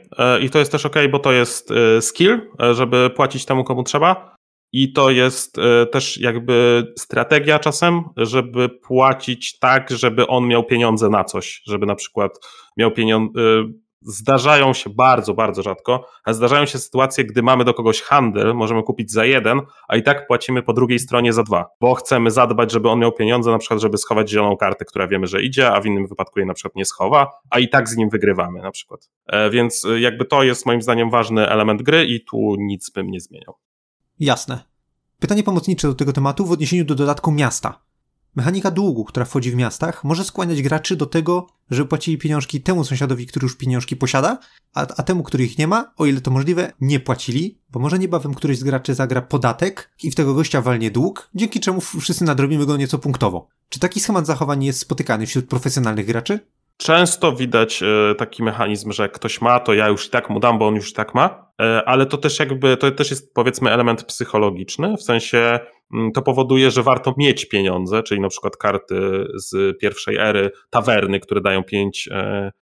i to jest też okej, bo to jest skill, żeby płacić temu, komu trzeba i to jest też jakby strategia czasem, żeby płacić tak, żeby on miał pieniądze na coś, żeby na przykład miał pieniądze. Zdarzają się bardzo, bardzo rzadko, ale zdarzają się sytuacje, gdy mamy do kogoś handel, możemy kupić za jeden, a i tak płacimy po drugiej stronie za dwa, bo chcemy zadbać, żeby on miał pieniądze, na przykład, żeby schować zieloną kartę, która wiemy, że idzie, a w innym wypadku jej na przykład nie schowa, a i tak z nim wygrywamy na przykład. Więc jakby to jest moim zdaniem ważny element gry i tu nic bym nie zmieniał. Jasne. Pytanie pomocnicze do tego tematu w odniesieniu do dodatku miasta. Mechanika długu, która wchodzi w miastach, może skłaniać graczy do tego, żeby płacili pieniążki temu sąsiadowi, który już pieniążki posiada, a, a temu, który ich nie ma, o ile to możliwe, nie płacili, bo może niebawem któryś z graczy zagra podatek i w tego gościa walnie dług, dzięki czemu wszyscy nadrobimy go nieco punktowo. Czy taki schemat zachowań jest spotykany wśród profesjonalnych graczy? Często widać taki mechanizm, że ktoś ma, to ja już i tak mu dam, bo on już i tak ma, ale to też jakby, to też jest powiedzmy element psychologiczny, w sensie to powoduje, że warto mieć pieniądze, czyli na przykład karty z pierwszej ery, tawerny, które dają pięć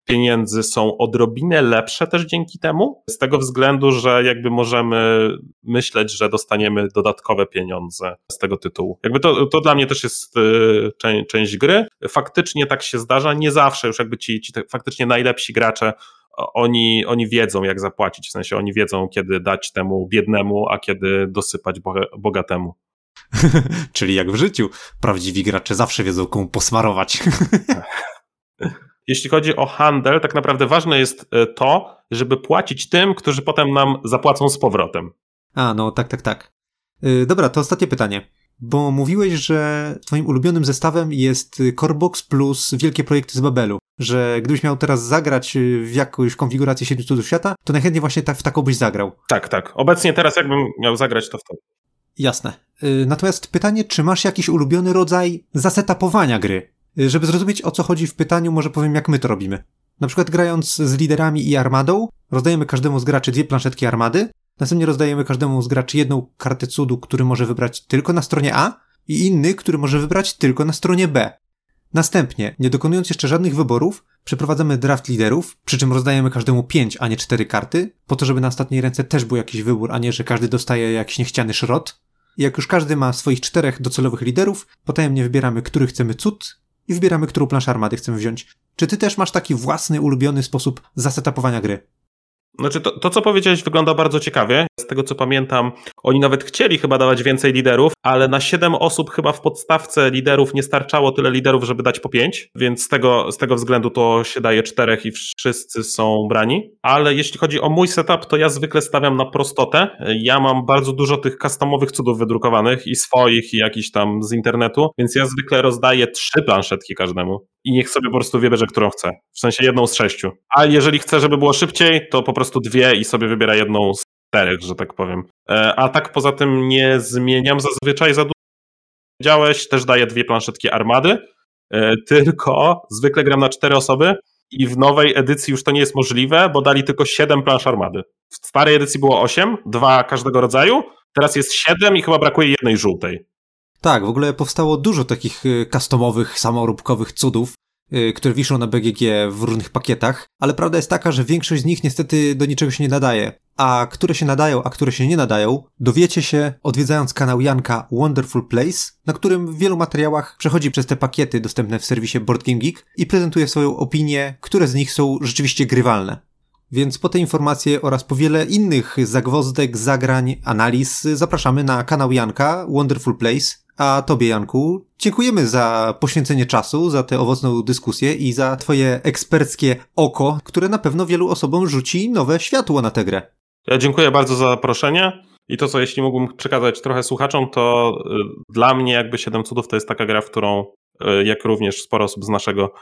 pieniędzy są odrobinę lepsze też dzięki temu, z tego względu, że jakby możemy myśleć, że dostaniemy dodatkowe pieniądze z tego tytułu. Jakby to, to dla mnie też jest część, część gry. Faktycznie tak się zdarza, nie zawsze już jakby ci, ci faktycznie najlepsi gracze Oni, oni wiedzą, jak zapłacić, w sensie oni wiedzą, kiedy dać temu biednemu, a kiedy dosypać bogatemu. Czyli jak w życiu, prawdziwi gracze zawsze wiedzą, komu posmarować. Jeśli chodzi o handel, tak naprawdę ważne jest to, żeby płacić tym, którzy potem nam zapłacą z powrotem. A, no tak, tak, tak. Yy, dobra, to ostatnie pytanie. Bo mówiłeś, że twoim ulubionym zestawem jest Corebox plus wielkie projekty z Babelu, że gdybyś miał teraz zagrać w jakąś konfigurację Siedmiu Cudów Świata, to najchętniej właśnie ta, w taką byś zagrał. Tak, tak. Obecnie teraz jakbym miał zagrać, to w to. Jasne. Natomiast pytanie, czy masz jakiś ulubiony rodzaj zasetapowania gry? Żeby zrozumieć, o co chodzi w pytaniu, może powiem, jak my to robimy. Na przykład grając z liderami i armadą, rozdajemy każdemu z graczy dwie planszetki armady, następnie rozdajemy każdemu z graczy jedną kartę cudu, który może wybrać tylko na stronie A i inny, który może wybrać tylko na stronie B. Następnie, nie dokonując jeszcze żadnych wyborów, przeprowadzamy draft liderów, przy czym rozdajemy każdemu pięć, a nie cztery karty, po to, żeby na ostatniej ręce też był jakiś wybór, a nie, że każdy dostaje jakiś niechciany szrot. I jak już każdy ma swoich czterech docelowych liderów, potajemnie wybieramy, który chcemy cud i wybieramy, którą planszę armady chcemy wziąć. Czy ty też masz taki własny, ulubiony sposób zasetapowania gry? Znaczy to, to, co powiedziałeś, wygląda bardzo ciekawie. Z tego, co pamiętam, oni nawet chcieli chyba dawać więcej liderów, ale na siedem osób chyba w podstawce liderów nie starczało tyle liderów, żeby dać po pięć, więc z tego, z tego względu to się daje czterech i wszyscy są brani. Ale jeśli chodzi o mój setup, to ja zwykle stawiam na prostotę. Ja mam bardzo dużo tych customowych cudów wydrukowanych i swoich, i jakichś tam z internetu, więc ja zwykle rozdaję trzy planszetki każdemu i niech sobie po prostu wybierze, którą chce. W sensie jedną z sześciu. A jeżeli chce, żeby było szybciej, to po prostu prostu dwie i sobie wybiera jedną z czterech, że tak powiem. A tak poza tym nie zmieniam zazwyczaj za dużo. Wiedziałeś, też daję dwie planszetki armady, tylko zwykle gram na cztery osoby i w nowej edycji już to nie jest możliwe, bo dali tylko siedem plansz armady. W starej edycji było osiem, dwa każdego rodzaju, teraz jest siedem i chyba brakuje jednej żółtej. Tak, w ogóle powstało dużo takich customowych, samoróbkowych cudów, które wiszą na B G G w różnych pakietach, ale prawda jest taka, że większość z nich niestety do niczego się nie nadaje. A które się nadają, a które się nie nadają, dowiecie się odwiedzając kanał Janka Wonderful Place, na którym w wielu materiałach przechodzi przez te pakiety dostępne w serwisie BoardGameGeek i prezentuje swoją opinię, które z nich są rzeczywiście grywalne. Więc po te informacje oraz po wiele innych zagwozdek, zagrań, analiz zapraszamy na kanał Janka Wonderful Place. A tobie, Janku, dziękujemy za poświęcenie czasu, za tę owocną dyskusję i za twoje eksperckie oko, które na pewno wielu osobom rzuci nowe światło na tę grę. Ja dziękuję bardzo za zaproszenie i to, co jeśli mógłbym przekazać trochę słuchaczom, to dla mnie jakby Siedem Cudów to jest taka gra, w którą jak również sporo osób z naszego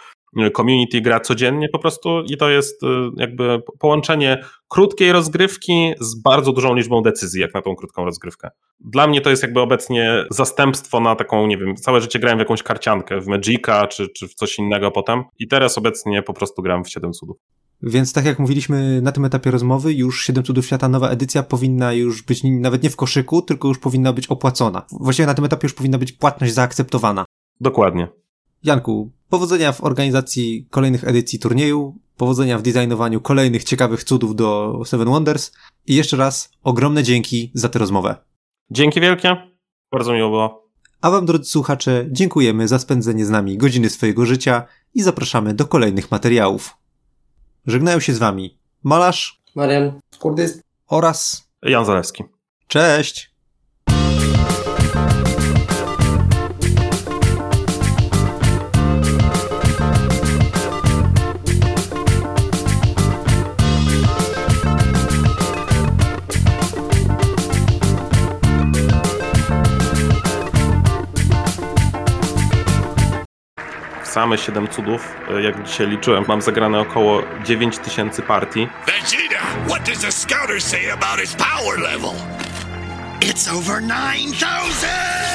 community gra codziennie po prostu i to jest jakby połączenie krótkiej rozgrywki z bardzo dużą liczbą decyzji jak na tą krótką rozgrywkę. Dla mnie to jest jakby obecnie zastępstwo na taką, nie wiem, całe życie grałem w jakąś karciankę, w Magica czy, czy w coś innego potem i teraz obecnie po prostu gram w Siedem Cudów. Więc tak jak mówiliśmy na tym etapie rozmowy, już Siedem Cudów Świata nowa edycja powinna już być nawet nie w koszyku, tylko już powinna być opłacona. Właściwie na tym etapie już powinna być płatność zaakceptowana. Dokładnie. Janku, powodzenia w organizacji kolejnych edycji turnieju, powodzenia w designowaniu kolejnych ciekawych cudów do Seven Wonders i jeszcze raz ogromne dzięki za tę rozmowę. Dzięki wielkie, bardzo miło było. A wam, drodzy słuchacze, dziękujemy za spędzenie z nami godziny swojego życia i zapraszamy do kolejnych materiałów. Żegnają się z wami Malarz, Marian Skurdyst oraz Jan Zalewski. Cześć! Same Siedem Cudów, jak dzisiaj liczyłem, mam zagrane około dziewięć tysięcy partii. Vegeta, what does the scouter say about his power level? It's over nine thousand!